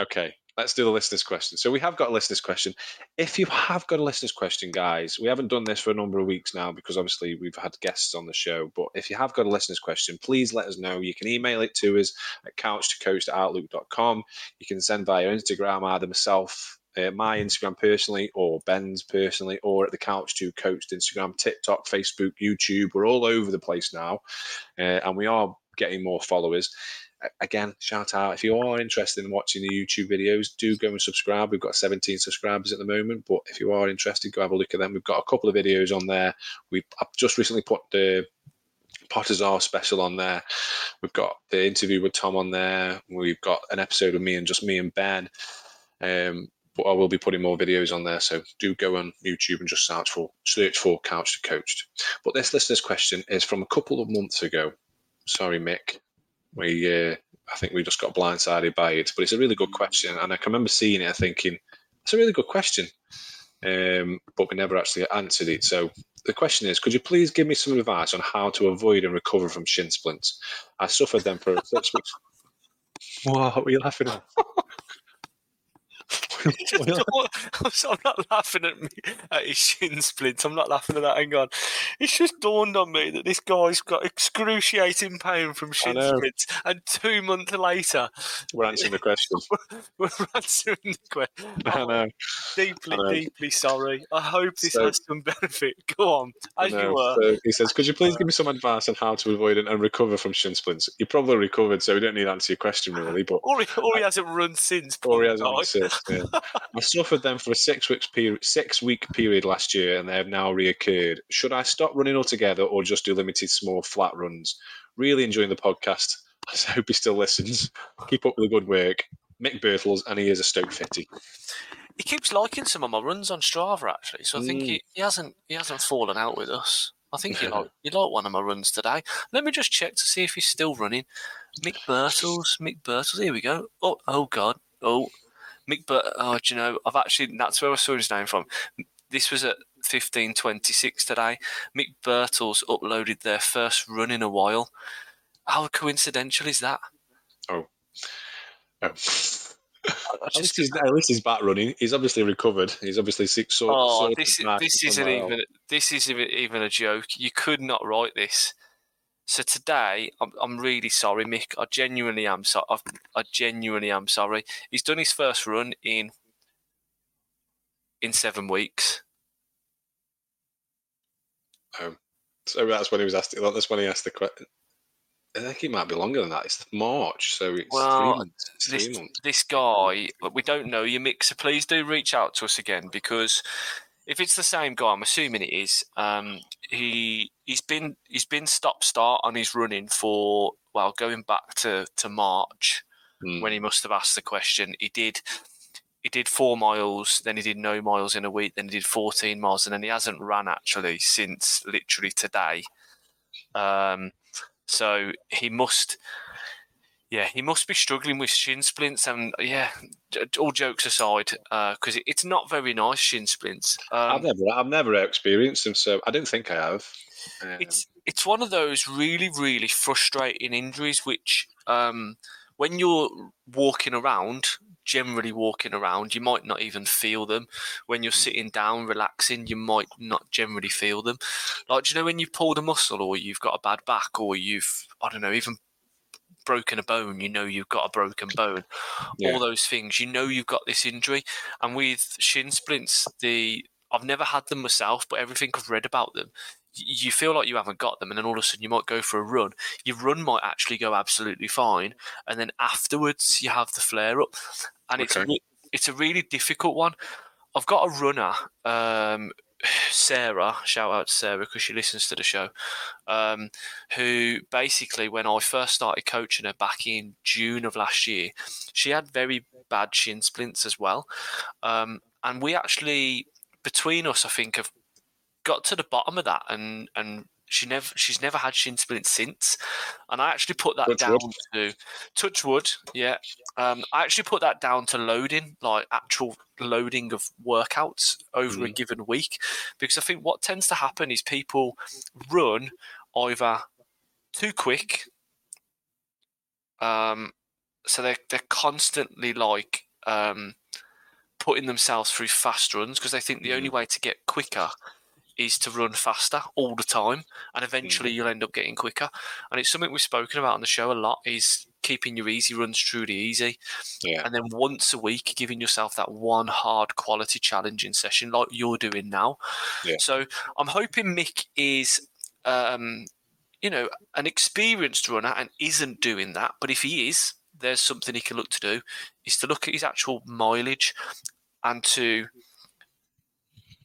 Okay, let's do the listeners' question. So we have got a listeners' question. If you have got a listeners' question, guys, we haven't done this for a number of weeks now because obviously we've had guests on the show, but if you have got a listeners' question, please let us know. You can email it to us at couchtocoached@outlook.com. You can send via Instagram, either myself, my Instagram personally, or Ben's personally, or at the Couch to Coached Instagram, TikTok, Facebook, YouTube. We're all over the place now, and we are getting more followers. Again, shout out. If you are interested in watching the YouTube videos, do go and subscribe. We've got 17 subscribers at the moment, but if you are interested, go have a look at them. We've got a couple of videos on there. I've just recently put the Potter's Half special on there. We've got the interview with Tom on there. We've got an episode with me and Ben. But I will be putting more videos on there, so do go on YouTube and just search for Couch to Coached. But this listener's question is from a couple of months ago. Sorry, Mick. I think we just got blindsided by it, but it's a really good question, and I can remember seeing it and thinking, it's a really good question, but we never actually answered it. So the question is, could you please give me some advice on how to avoid and recover from shin splints? I suffered them for 6 weeks. Whoa, what were you laughing at? I'm not laughing at me at his shin splints. I'm not laughing at that. Hang on. It's just dawned on me that this guy's got excruciating pain from shin splints, and 2 months later, we're answering the question. I know. Deeply sorry. I hope this has some benefit. Go on, as you were. So he says, "Could you please give me some advice on how to avoid and recover from shin splints?" You probably recovered, so we don't need to answer your question really. But or he hasn't run since. Yeah. I suffered them for a six-week period last year, and they have now reoccurred. Should I stop running altogether or just do limited small flat runs? Really enjoying the podcast. I hope he still listens. Keep up with the good work. Mick Bertles, and he is a Stoke Fitty. He keeps liking some of my runs on Strava, actually, so I think he hasn't fallen out with us. I think he liked one of my runs today. Let me just check to see if he's still running. Mick Bertles, here we go. Oh, God. Mick Bertles, do you know, that's where I saw his name from. This was at 15:26 today. Mick Bertles uploaded their first run in a while. How coincidental is that? Oh. At least he's back running. He's obviously recovered. He's obviously sick. This isn't even a joke. You could not write this. So today, I'm really sorry, Mick. I genuinely am sorry. He's done his first run in 7 weeks. Oh, so that's when he was asked. That's when he asked the question. I think it might be longer than that. It's March, so it's 3 months. This guy, we don't know you, Mick. So please do reach out to us again, because if it's the same guy, I'm assuming it is. He's been stop start on his running for going back to March when he must have asked the question. He did he did 4 miles, then he did no miles in a week, then he did 14 miles, and then he hasn't run actually since literally today. So he must be struggling with shin splints. And yeah, all jokes aside, because it's not very nice, shin splints. I've never experienced them, so I don't think I have. It's one of those really, really frustrating injuries, which when you're walking around, you might not even feel them. When you're sitting down, relaxing, you might not generally feel them. Like, do you know when you pulled a muscle or you've got a bad back or you've, I don't know, even broken a bone, you know you've got a broken bone. Yeah. All those things, you know you've got this injury. And with shin splints, I've never had them myself, but everything I've read about them, you feel like you haven't got them, and then all of a sudden you might go for a run. Your run might actually go absolutely fine, and then afterwards you have the flare-up. And it's a really difficult one. I've got a runner, Sarah, shout out to Sarah because she listens to the show, who basically, when I first started coaching her back in June of last year, she had very bad shin splints as well. And we actually, between us, I think, have got to the bottom of that, and she's never had shin splints since. And I actually put that to touch wood. Yeah. I actually put that down to loading, like actual loading of workouts over a given week, because I think what tends to happen is people run either too quick. So they're constantly like, putting themselves through fast runs because they think the only way to get quicker is to run faster all the time, and eventually you'll end up getting quicker. And it's something we've spoken about on the show a lot, is keeping your easy runs truly easy. Yeah. And then once a week, giving yourself that one hard quality challenging session like you're doing now. Yeah. So I'm hoping Mick is, an experienced runner and isn't doing that. But if he is, there's something he can look to do, is to look at his actual mileage and to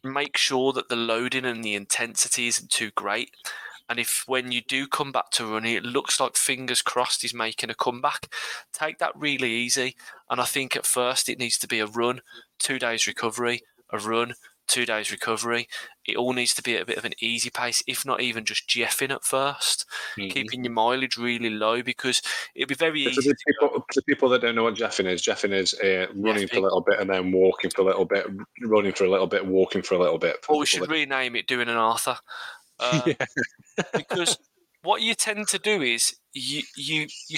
make sure that the loading and the intensity isn't too great. And if when you do come back to running, it looks like, fingers crossed, he's making a comeback, take that really easy. And I think at first it needs to be a run, 2 days recovery, a run, 2 days recovery. It all needs to be at a bit of an easy pace, if not even just jeffing at first, keeping your mileage really low, because it'd be very easy. For people that don't know what jeffing is running for a little bit and then walking for a little bit, running for a little bit, walking for a little bit. Or we should rename it doing an Arthur. Because what you tend to do is you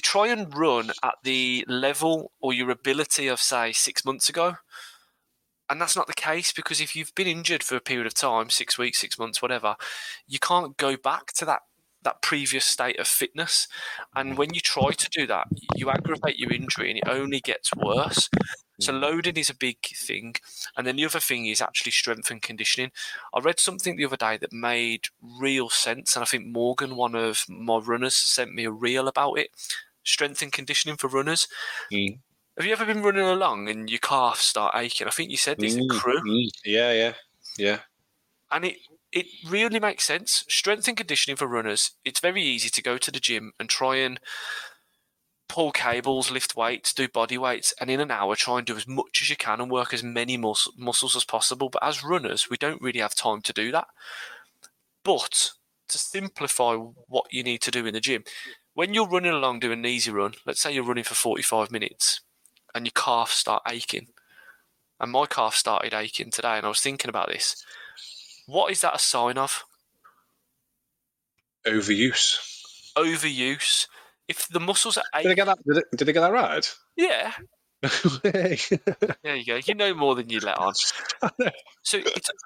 try and run at the level or your ability of, say, 6 months ago. And that's not the case, because if you've been injured for a period of time, 6 weeks, 6 months, whatever, you can't go back to that previous state of fitness. And when you try to do that, you aggravate your injury and it only gets worse. So loading is a big thing. And then the other thing is actually strength and conditioning. I read something the other day that made real sense. And I think Morgan, one of my runners, sent me a reel about it. Strength and conditioning for runners. Mm. Have you ever been running along and your calves start aching? I think you said this in crew. Yeah. And it really makes sense. Strength and conditioning for runners, it's very easy to go to the gym and try and pull cables, lift weights, do body weights, and in an hour try and do as much as you can and work as many muscles as possible. But as runners, we don't really have time to do that. But to simplify what you need to do in the gym, when you're running along doing an easy run, let's say you're running for 45 minutes, and your calves start aching. And my calf started aching today, and I was thinking about this. What is that a sign of? Overuse. If the muscles are aching... Did I get that right? Yeah. There you go. You know more than you let on. So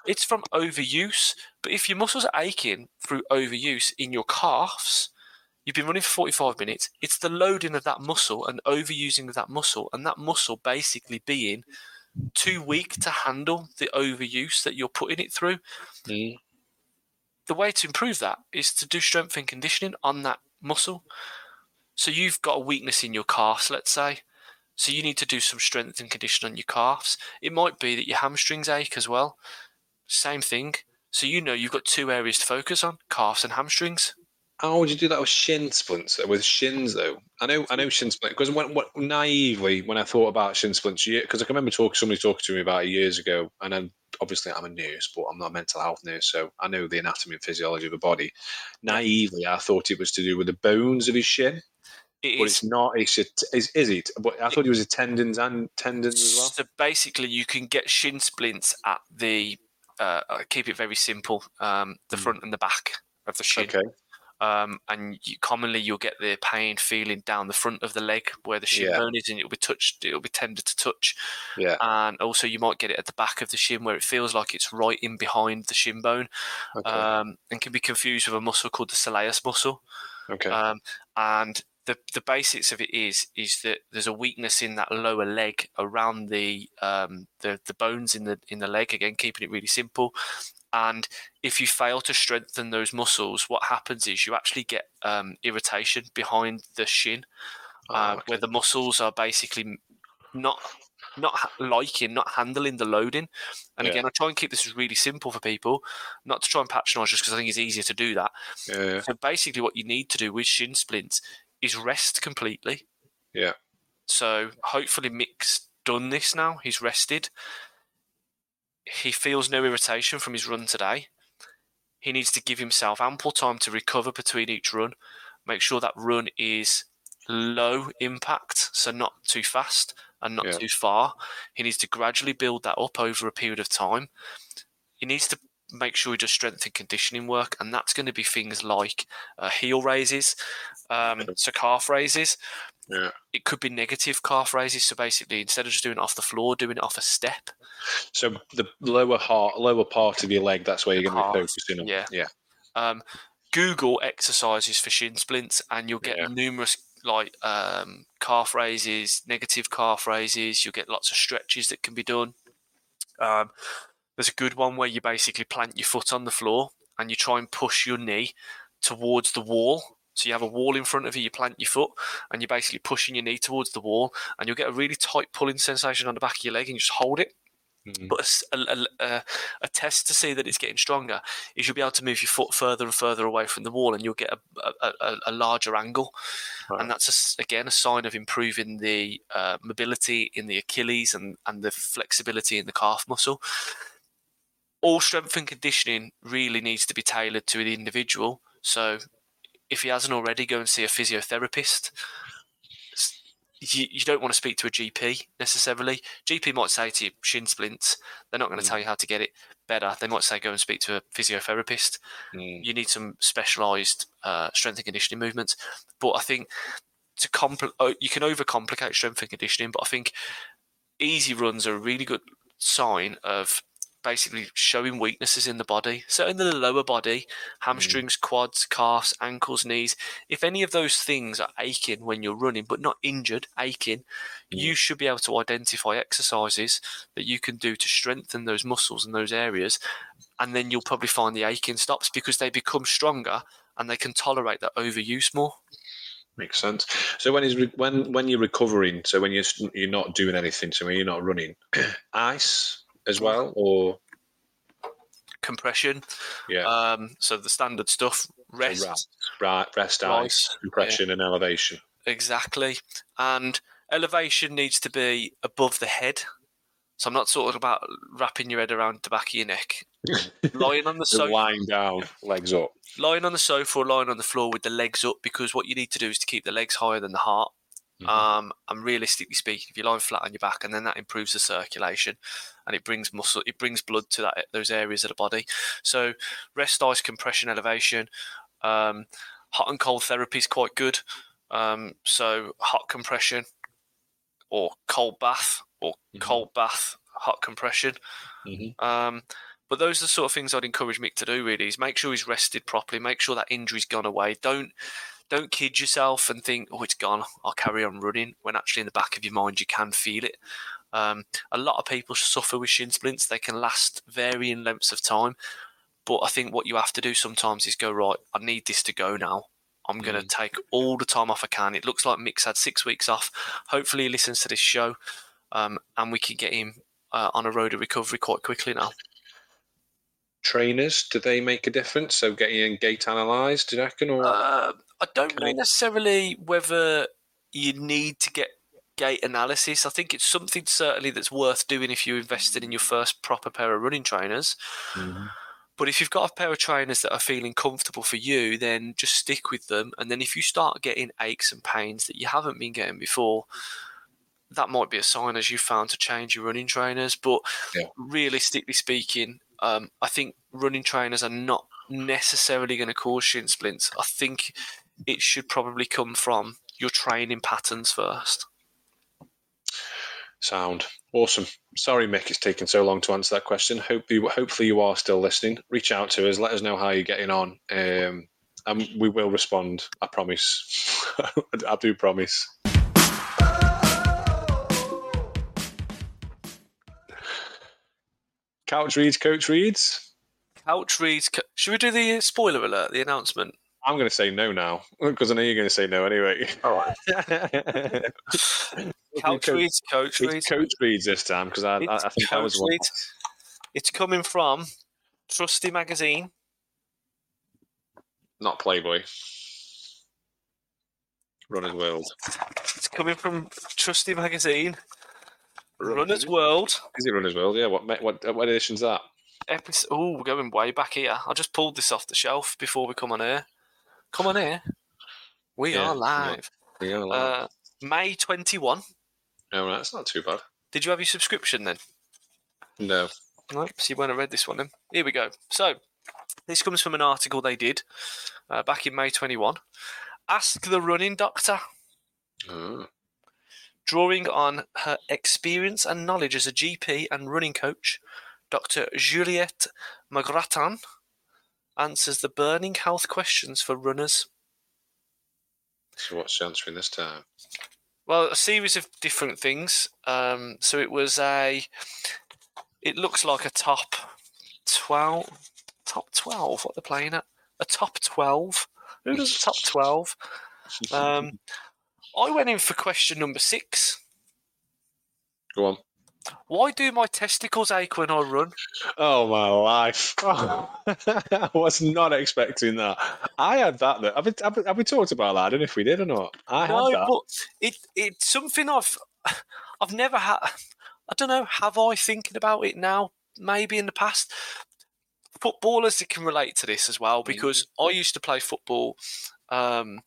it's from overuse, but if your muscles are aching through overuse in your calves... You've been running for 45 minutes. It's the loading of that muscle and overusing of that muscle, and that muscle basically being too weak to handle the overuse that you're putting it through. Mm. The way to improve that is to do strength and conditioning on that muscle. So you've got a weakness in your calves, let's say. So you need to do some strength and conditioning on your calves. It might be that your hamstrings ache as well. Same thing. So you know you've got two areas to focus on, calves and hamstrings. How would you do that with shin splints? With shins, though, I know shin splints because naively when I thought about shin splints, because I can remember somebody talking to me about it years ago, and then obviously I'm a nurse, but I'm not a mental health nurse, so I know the anatomy and physiology of the body. Naively, I thought it was to do with the bones of his shin, but it's not. Is it? But I thought it was the tendons as well. So basically, you can get shin splints at the. Keep it very simple. The front and the back of the shin. Okay. And commonly you'll get the pain feeling down the front of the leg where the shin bone is, and it'll be tender to touch. Yeah. And also you might get it at the back of the shin where it feels like it's right in behind the shin bone, and can be confused with a muscle called the soleus muscle. Okay. And the basics of it is that there's a weakness in that lower leg around the bones in the leg. Again, keeping it really simple. And if you fail to strengthen those muscles, what happens is you actually get irritation behind the shin, where the muscles are basically not handling the loading. And again, I try and keep this really simple for people, not to try and patronise, just because I think it's easier to do that. Yeah. So basically what you need to do with shin splints is rest completely. Yeah. So hopefully Mick's done this now. He's rested. He feels no irritation from his run today. He needs to give himself ample time to recover between each run. Make sure that run is low impact, so not too fast and not too far. He needs to gradually build that up over a period of time. He needs to make sure he does strength and conditioning work, and that's going to be things like heel raises, so calf raises. Yeah. It could be negative calf raises. So basically, instead of just doing it off the floor, doing it off a step. So the lower part of your leg, that's where you're going to be focusing on. Yeah. Google exercises for shin splints, and you'll get numerous like calf raises, negative calf raises. You'll get lots of stretches that can be done. There's a good one where you basically plant your foot on the floor and you try and push your knee towards the wall. So you have a wall in front of you, you plant your foot, and you're basically pushing your knee towards the wall, and you'll get a really tight pulling sensation on the back of your leg, and you just hold it. Mm-hmm. But a test to see that it's getting stronger is you'll be able to move your foot further and further away from the wall, and you'll get a larger angle. Right. And that's, again, a sign of improving the mobility in the Achilles and the flexibility in the calf muscle. All strength and conditioning really needs to be tailored to the individual. So if he hasn't already, go and see a physiotherapist. You don't want to speak to a GP necessarily. GP might say to you, shin splints. They're not going to tell you how to get it better. They might say, go and speak to a physiotherapist. You need some specialised strength and conditioning movements. But I think you can overcomplicate strength and conditioning, but I think easy runs are a really good sign of basically showing weaknesses in the body. So in the lower body, hamstrings, quads, calves, ankles, knees, if any of those things are aching when you're running, but not injured, aching, you should be able to identify exercises that you can do to strengthen those muscles in those areas. And then you'll probably find the aching stops because they become stronger and they can tolerate that overuse more. Makes sense. So when you're recovering, so when you're not doing anything, so when you're not running, ice as well, or compression, so the standard stuff, rest, so rest, ice, compression, and elevation. Exactly, and elevation needs to be above the head. So I'm not talking about wrapping your head around the back of your neck, lying on the sofa, lying down, legs up, lying on the sofa, or lying on the floor with the legs up, because what you need to do is to keep the legs higher than the heart. Mm-hmm. And realistically speaking, if you're lying flat on your back, and then that improves the circulation, and it brings blood to those areas of the body. So rest, ice, compression, elevation, hot and cold therapy is quite good. So hot compression, or cold bath, or cold bath, hot compression. Mm-hmm. But those are the sort of things I'd encourage Mick to do. Really, is make sure he's rested properly, make sure that injury's gone away. Don't kid yourself and think, oh, it's gone, I'll carry on running, when actually in the back of your mind you can feel it. A lot of people suffer with shin splints. They can last varying lengths of time. But I think what you have to do sometimes is go, right, I need this to go now. I'm going to take all the time off I can. It looks like Mick's had 6 weeks off. Hopefully he listens to this show, and we can get him on a road of recovery quite quickly now. trainers, do they make a difference? So getting gait analysed, do you reckon? Or I don't know necessarily whether you need to get gait analysis. I think it's something certainly that's worth doing if you invested in your first proper pair of running trainers. Mm-hmm. But if you've got a pair of trainers that are feeling comfortable for you, then just stick with them. And then if you start getting aches and pains that you haven't been getting before, that might be a sign, as you found, to change your running trainers. But realistically speaking, I think running trainers are not necessarily going to cause shin splints. I think it should probably come from your training patterns first. Sound. Awesome. Sorry, Mick, it's taken so long to answer that question. Hopefully you are still listening. Reach out to us. Let us know how you're getting on. And we will respond. I promise. I do promise. Couch reads, Coach reads. Couch reads. Should we do the spoiler alert, the announcement? I'm going to say no now, because I know you're going to say no anyway. All right. Coach reads this time, because I think that was one. It's coming from Trusty Magazine. Not Playboy. Runner's World. It's coming from Trusty Magazine. Runner's World. Is it Runner's World? Yeah. What edition's that? We're going way back here. I just pulled this off the shelf before we come on air. Come on here. We are live. We are live. May 21. No, that's not too bad. Did you have your subscription then? No. Nope, so you won't have read this one then. Here we go. So, this comes from an article they did back in May 21. Ask the Running Doctor. Oh. Drawing on her experience and knowledge as a GP and running coach, Dr. Juliette Magratan answers the burning health questions for runners. So what's she answering this time? Well, a series of different things. So it was it looks like a top 12, what they're playing at. A top 12. Who does a top 12? I went in for question number 6. Go on. Why do my testicles ache when I run? Oh, my life. Oh. I was not expecting that. I had that, though. Have we talked about that? I don't know if we did or not. I had that. But it's something I've never had. I don't know. Have I thinking about it now? Maybe in the past. Footballers can relate to this as well, because I used to play football on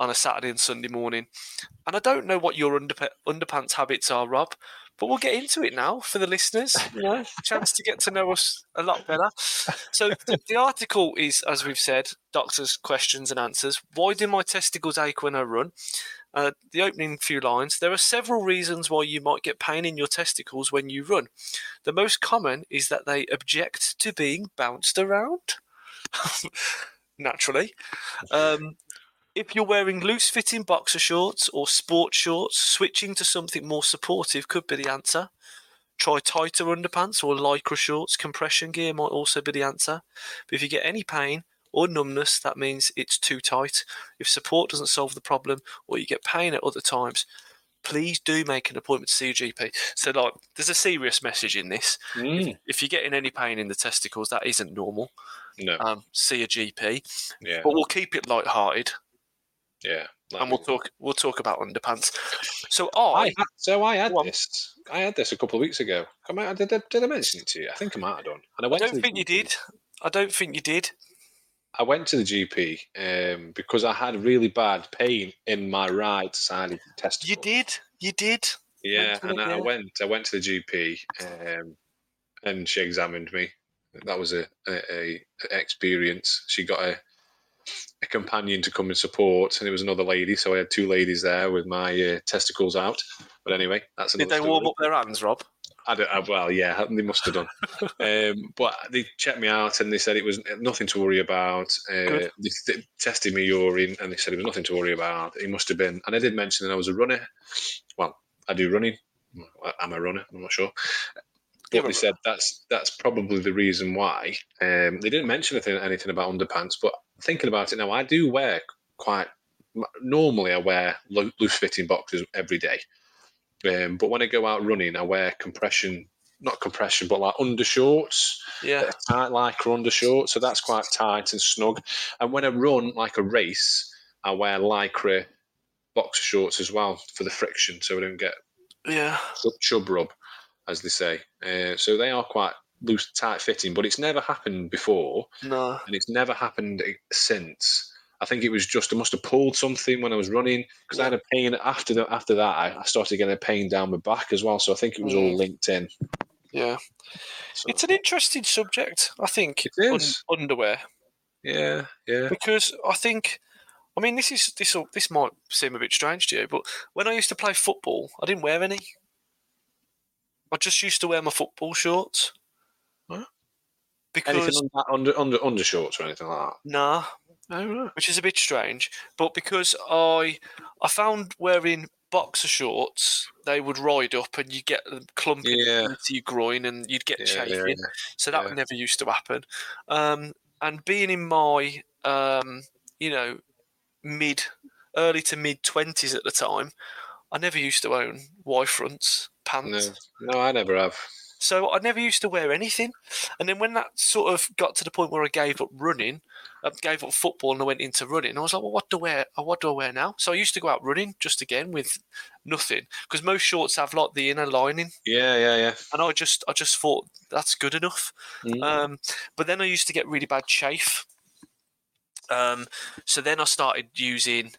a Saturday and Sunday morning. And I don't know what your underpants habits are, Rob. But we'll get into it now for the listeners. You know, chance to get to know us a lot better. So the article is, as we've said, Doctor's Questions and Answers. Why do my testicles ache when I run? The opening few lines. There are several reasons why you might get pain in your testicles when you run. The most common is that they object to being bounced around. Naturally. If you're wearing loose-fitting boxer shorts or sport shorts, switching to something more supportive could be the answer. Try tighter underpants or lycra shorts. Compression gear might also be the answer. But if you get any pain or numbness, that means it's too tight. If support doesn't solve the problem or you get pain at other times, please do make an appointment to see your GP. So, like, there's a serious message in this. Mm. If you're getting any pain in the testicles, that isn't normal. No. See a GP. Yeah. But we'll keep it light-hearted. Yeah, and we'll talk about underpants. So I had this a couple of weeks ago. Did I mention it to you? I think I might have done. And I don't think you did. I went to the GP because I had really bad pain in my right sided testicle. You did. Yeah, I went to the GP, and she examined me. That was a experience. She got a companion to come and support, and it was another lady, so I had 2 ladies there with my testicles out. But anyway, that's another story. Did they warm up their hands, Rob? They must have done. But they checked me out, and they said it was nothing to worry about. They tested my urine, and they said it was nothing to worry about. It must have been, and I did mention that I was a runner. Well, I do running. I'm a runner. I'm not sure. But they said that's probably the reason why. They didn't mention anything about underpants, but thinking about it now, I do wear normally I wear loose-fitting boxers every day. But when I go out running, I wear compression not compression, but like undershorts. Yeah. Tight lycra undershorts. So that's quite tight and snug. And when I run like a race, I wear lycra boxer shorts as well for the friction, so I don't get chub rub, as they say. So they are quite loose, tight fitting, but it's never happened before. No. And it's never happened since. I think it was just I must have pulled something when I was running, because I had a pain after that. I started getting a pain down my back as well, so I think it was all linked in. Yeah, so it's an interesting subject, I think. It is. Underwear. Yeah, yeah. Because I think, I mean, this might seem a bit strange to you, but when I used to play football, I didn't wear any. I just used to wear my football shorts. Huh? Because anything under shorts or anything like that? Nah. Oh, right. Which is a bit strange, but because I found wearing boxer shorts, they would ride up and you get them clumping into your groin and you'd get chafing. Yeah. So that never used to happen. And being in my early to mid 20s at the time, I never used to own Y-fronts pants. No, I never have. So I never used to wear anything. And then when that sort of got to the point where I gave up running, I gave up football and I went into running, I was like, well, what do I wear now? So I used to go out running just again with nothing, because most shorts have like the inner lining. Yeah. And I just thought that's good enough. Mm. But then I used to get really bad chafe. So then I started using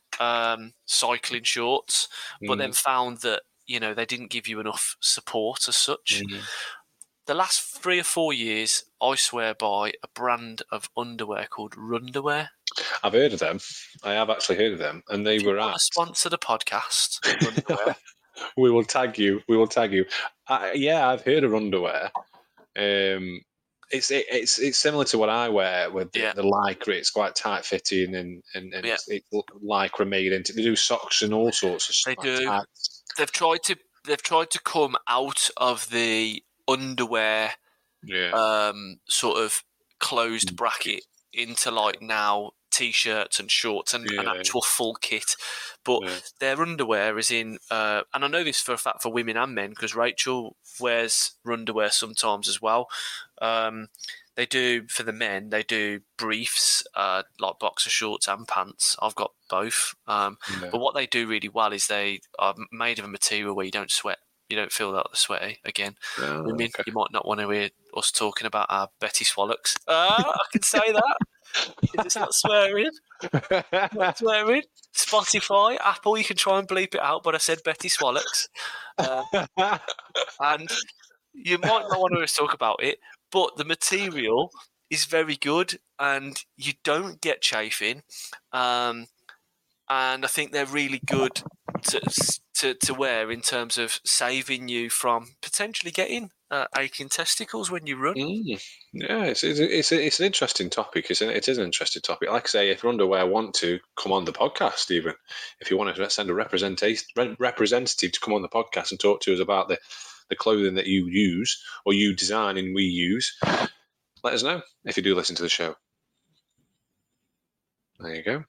cycling shorts, but then found that, they didn't give you enough support as such. Mm-hmm. The last 3 or 4 years, I swear by a brand of underwear called Runderwear. I've heard of them. I have actually heard of them. And they were asked. Sponsor the podcast, Runderwear. We will tag you. I've heard of Runderwear. It's similar to what I wear with the lycra. It's quite tight fitting and it's lycra made into. They do socks and all sorts of stuff. They do. Tights. They've tried to come out of the underwear sort of closed bracket into like now T-shirts and shorts and an actual full kit. But their underwear is in and I know this for a fact for women and men, because Rachel wears underwear sometimes as well. They do, for the men, they do briefs, like boxer shorts and pants. I've got both. But what they do really well is they are made of a material where you don't sweat. You don't feel that sweaty again. Oh, women, you might not want to hear us talking about our Betty Swallocks. I can say that. It's not swearing. Not swearing. Spotify, Apple, you can try and bleep it out, but I said Betty Swallocks. And you might not want to talk about it. But the material is very good and you don't get chafing. And I think they're really good to wear in terms of saving you from potentially getting aching testicles when you run. Mm. Yeah, it's an interesting topic. It is an interesting topic. Like I say, if Underwear want to come on the podcast, even if you want to send a representative to come on the podcast and talk to us about the clothing that you use or you design and we use, let us know if you do listen to the show. There you go.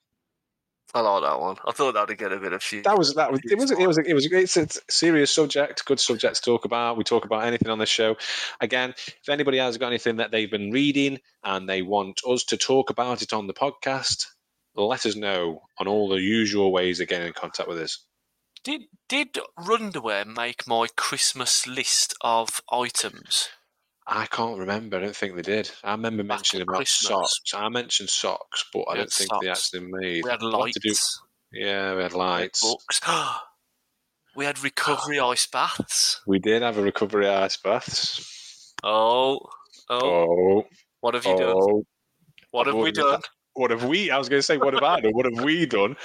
I like that one. I thought that'd get a bit of shit. It's a serious subject, good subject to talk about. We talk about anything on this show. Again, if anybody has got anything that they've been reading and they want us to talk about it on the podcast, let us know on all the usual ways of getting in contact with us. Did Runderwear make my Christmas list of items? I can't remember. I don't think they did. I remember mentioning about Christmas. Socks. I mentioned socks, but I don't think they actually made. We had lights. We had lights. Books. We had recovery ice baths. We did have a recovery ice bath. Oh. What have you done? What have we done? I was going to say, what have I done? What have we done?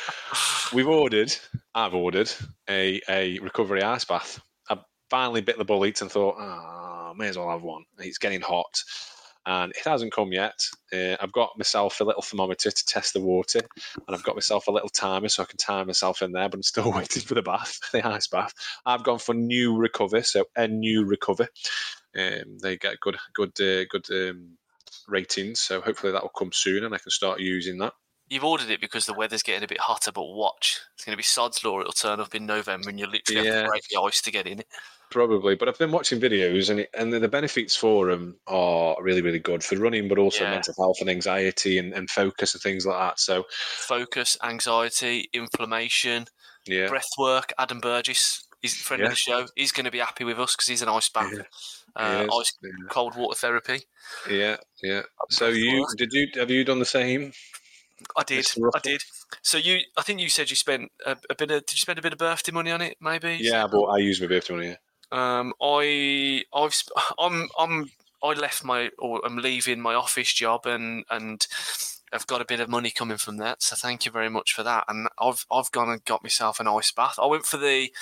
I've ordered a recovery ice bath. I finally bit the bullet and thought, may as well have one. It's getting hot. And it hasn't come yet. I've got myself a little thermometer to test the water. And I've got myself a little timer so I can time myself in there. But I'm still waiting for the ice bath. I've gone for new recover. So a new recover. They get good ratings. So hopefully that will come soon and I can start using that. You've ordered it because the weather's getting a bit hotter, but watch. It's going to be sod's law. It'll turn up in November and you'll literally have to break the ice to get in it. Probably, but I've been watching videos, and the benefits for them are really, really good for running, but also mental health and anxiety and focus and things like that. So, focus, anxiety, inflammation, breath work. Adam Burgess, he's a friend of the show. He's going to be happy with us because he's an ice bath, cold water therapy. Yeah, yeah. So have you done the same? I did. So I think you said you spent did you spend a bit of birthday money on it? Maybe. Yeah, but I used my birthday money. I'm leaving my office job and I've got a bit of money coming from that. So thank you very much for that. And I've gone and got myself an ice bath. I went for the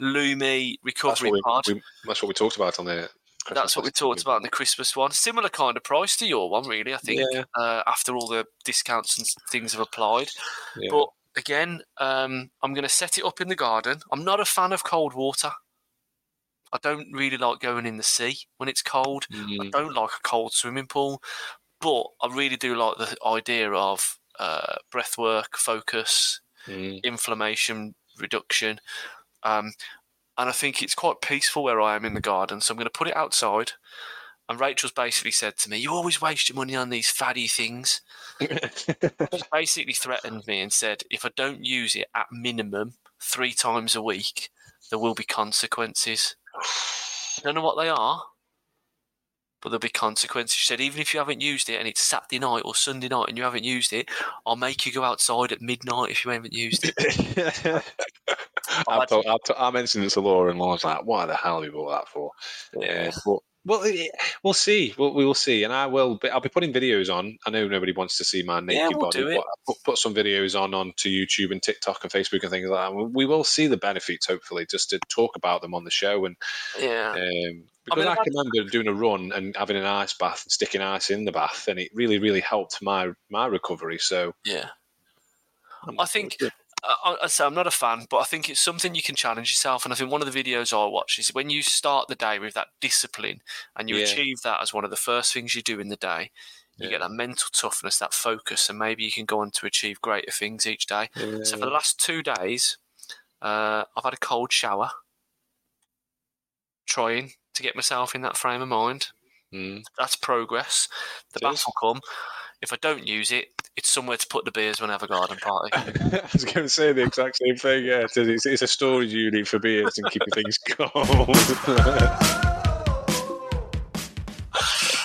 Lumi recovery pod. That's what we talked about on there. That's what we talked about in the Christmas one. Similar kind of price to your one, really, I think, after all the discounts and things have applied. Yeah. But again, I'm going to set it up in the garden. I'm not a fan of cold water. I don't really like going in the sea when it's cold. Mm-hmm. I don't like a cold swimming pool. But I really do like the idea of breath work, focus, inflammation reduction. And I think it's quite peaceful where I am in the garden. So I'm going to put it outside. And Rachel's basically said to me, "You always waste your money on these faddy things." She basically threatened me and said, if I don't use it at minimum 3 times a week, there will be consequences. I don't know what they are, but there'll be consequences. She said, even if you haven't used it and it's Saturday night or Sunday night and you haven't used it, I'll make you go outside at midnight if you haven't used it. I mentioned it to Laura, and Laura's like, "Why the hell have you bought that for?" Yeah, but, we'll see. We'll see, and I'll be putting videos on. I know nobody wants to see my naked body. But I'll put some videos onto YouTube and TikTok and Facebook and things like that. And we will see the benefits, hopefully, just to talk about them on the show. And because I can remember doing a run and having an ice bath and sticking ice in the bath, and it really, really helped my recovery. So I think. I say I'm not a fan, but I think it's something you can challenge yourself. And I think one of the videos I watch is when you start the day with that discipline and you achieve that as one of the first things you do in the day, you get that mental toughness, that focus, and maybe you can go on to achieve greater things each day. Yeah. So for the last 2 days, I've had a cold shower, trying to get myself in that frame of mind. That's progress. The bath will come. If I don't use it, it's somewhere to put the beers when I have a garden party. I was going to say the exact same thing. Yeah, it's a storage unit for beers and keeping things cold.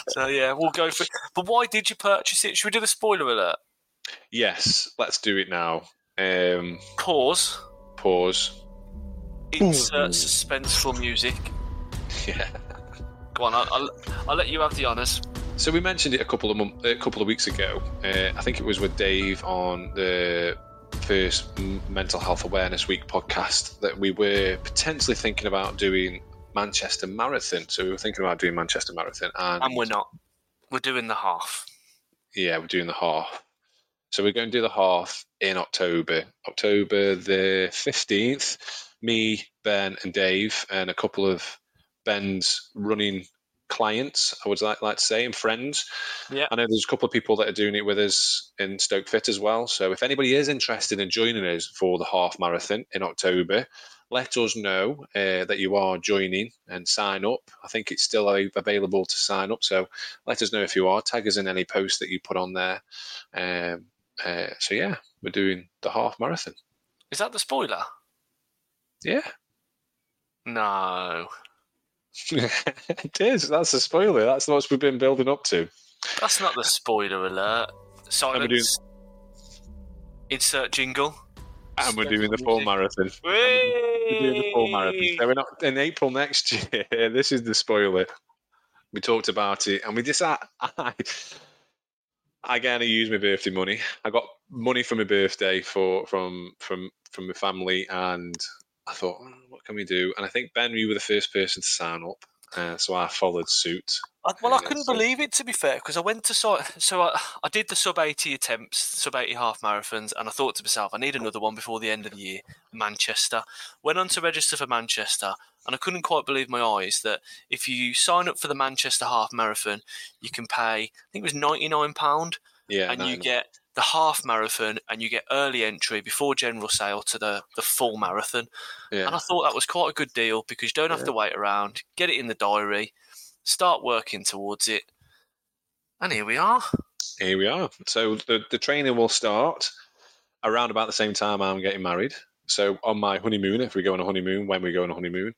So yeah, we'll go for it. But why did you purchase it? Should we do the spoiler alert? Yes, let's do it now. Pause. Insert suspenseful music. Yeah. Go on. I'll let you have the honours. So we mentioned it a couple of weeks ago. I think it was with Dave on the first Mental Health Awareness Week podcast that we were potentially thinking about doing Manchester Marathon. So we were thinking about doing Manchester Marathon. And we're not. We're doing the half. Yeah, we're doing the half. So we're going to do the half in October. October the 15th, me, Ben and Dave and a couple of Ben's running clients, I would like to say, and friends. Yeah, I know there's a couple of people that are doing it with us in Stoke Fit as well. So if anybody is interested in joining us for the half marathon in October, let us know that you are joining and sign up. I think it's still available to sign up. So let us know if you are. Tag us in any post that you put on there. So yeah, we're doing the half marathon. Is that the spoiler? Yeah. No. It is. That's a spoiler. That's what we've been building up to. That's not the spoiler alert. Silence. Insert jingle. And we're doing the full marathon. We're doing the full marathon. So we're not in April next year. This is the spoiler. We talked about it, and we decided. I gotta use my birthday money. I got money for my birthday from my family, and I thought, what can we do? And I think, Ben, you were the first person to sign up, so I followed suit. I couldn't believe it, to be fair, because I went to I did the sub-80 attempts, sub-80 half marathons, and I thought to myself, I need another one before the end of the year, Manchester. Went on to register for Manchester, and I couldn't quite believe my eyes that if you sign up for the Manchester half marathon, you can pay, I think it was £99, and you get the half marathon and you get early entry before general sale to the full marathon. Yeah. And I thought that was quite a good deal because you don't have to wait around, get it in the diary, start working towards it. And here we are. Here we are. So the training will start around about the same time I'm getting married. So on my honeymoon, if we go on a honeymoon, when we go on a honeymoon,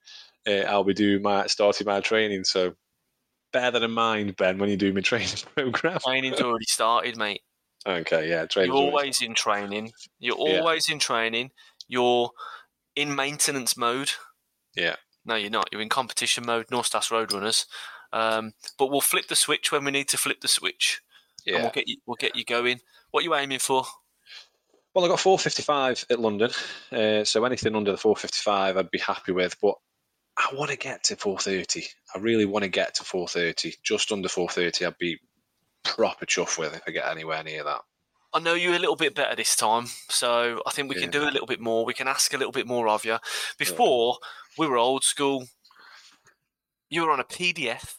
I'll be starting my training. So bear that in mind, Ben, when you do my training program. Training's already started, mate. Okay, yeah. You're always in training. You're always in training. You're in maintenance mode. Yeah. No, you're not. You're in competition mode, North Staffs Roadrunners. But we'll flip the switch when we need to flip the switch. Yeah. And we'll get you going. What are you aiming for? Well, I got 4:55 at London, so anything under the 4:55 I'd be happy with. But I want to get to 4:30. I really want to get to 4:30. Just under 4:30, I'd be proper chuffed with if I get anywhere near that. I know you a little bit better this time, so I think we can do a little bit more. We can ask a little bit more of you. Before, we were old school. You were on a PDF.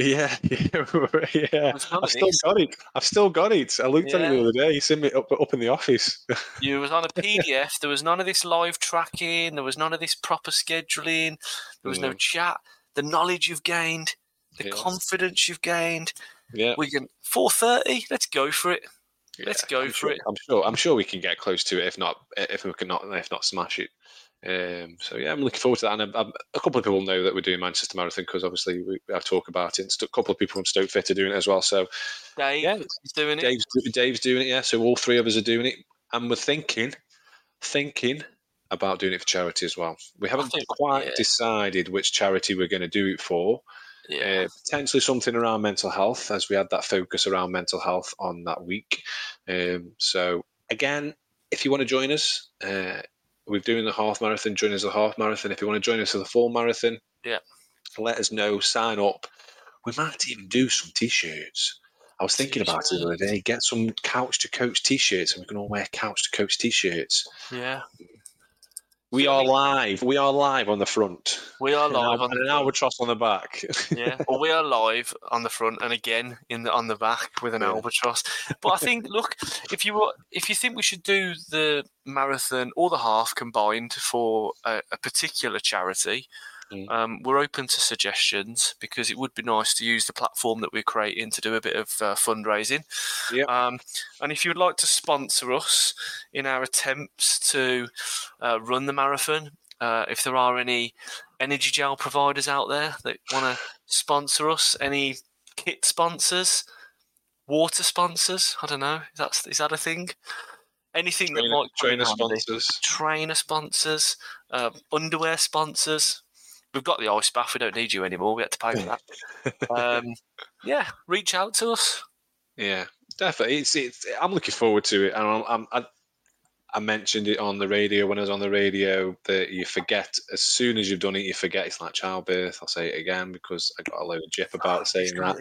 Yeah. I've still got it. I looked at it the other day. You sent me up in the office. You was on a PDF. There was none of this live tracking. There was none of this proper scheduling. There was no chat. The knowledge you've gained, the confidence you've gained. Yeah, we can 4:30. Let's go for it. Let's go for it. I'm sure we can get close to it. If not smash it. So yeah, I'm looking forward to that. And a couple of people know that we're doing Manchester Marathon because obviously I talk about it. A couple of people from Stoke Fit are doing it as well. So Dave is doing it. Dave's doing it. Yeah, so all three of us are doing it, and we're thinking about doing it for charity as well. We haven't quite decided which charity we're going to do it for. Yeah. Potentially something around mental health, as we had that focus around mental health on that week. So again, if you want to join us. We're doing the half marathon. Join us the half marathon. If you want to join us for the full marathon, let us know. Sign up. We might even do some t-shirts. I was thinking about it the other day. Get some Couch to Coach t-shirts, and we can all wear Couch to Coach t-shirts. Yeah. We are live. We are live on the front. We are live on the front. An albatross on the back. Yeah. Well, we are live on the front and again on the back with an albatross. But I think, look, if you think we should do the marathon or the half combined for a particular charity, we're open to suggestions because it would be nice to use the platform that we're creating to do a bit of fundraising. Yep. And if you would like to sponsor us in our attempts to run the marathon, if there are any energy gel providers out there that want to sponsor us, any kit sponsors, water sponsors, I don't know, is that a thing? Anything that might trainer sponsors, underwear sponsors. We've got the ice bath. We don't need you anymore. We had to pay for that. Reach out to us. Yeah, definitely. I'm looking forward to it. And I mentioned it on the radio when I was on the radio that you forget as soon as you've done it. You forget it's like childbirth. I'll say it again because I got a load of jip about saying that.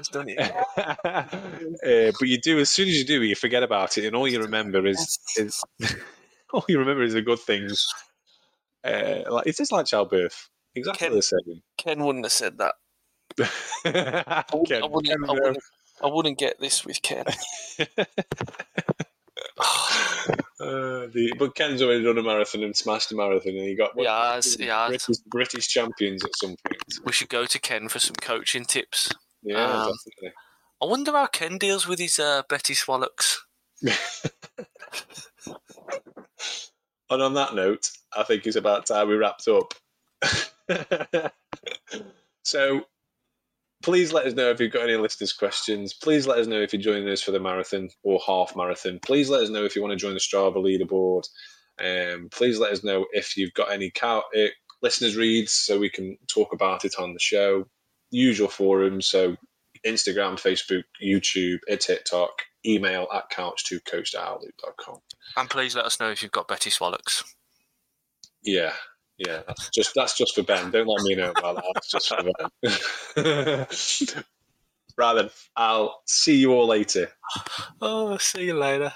It's done it. But you do as soon as you do it, you forget about it, and all you remember is all you remember is the good things. Like it's just like childbirth. Exactly the same. Ken wouldn't have said that. I wouldn't get this with Ken. But Ken's already done a marathon and smashed a marathon, and he got British champions at some point. We should go to Ken for some coaching tips. Yeah, definitely. I wonder how Ken deals with his Betty Swallocks. And on that note, I think it's about time we wrapped up. So please let us know if you've got any listeners' questions. Please let us know if you're joining us for the marathon or half marathon. Please let us know if you want to join the Strava leaderboard. Please let us know if you've got any listeners' reads so we can talk about it on the show. Usual forums, so Instagram, Facebook, YouTube, TikTok, email at couch2coached@outlook.com. And please let us know if you've got Betty Swallocks. Yeah. Yeah, that's just for Ben. Don't let me know about that. That's just for Ben. Right then, I'll see you all later. Oh, see you later.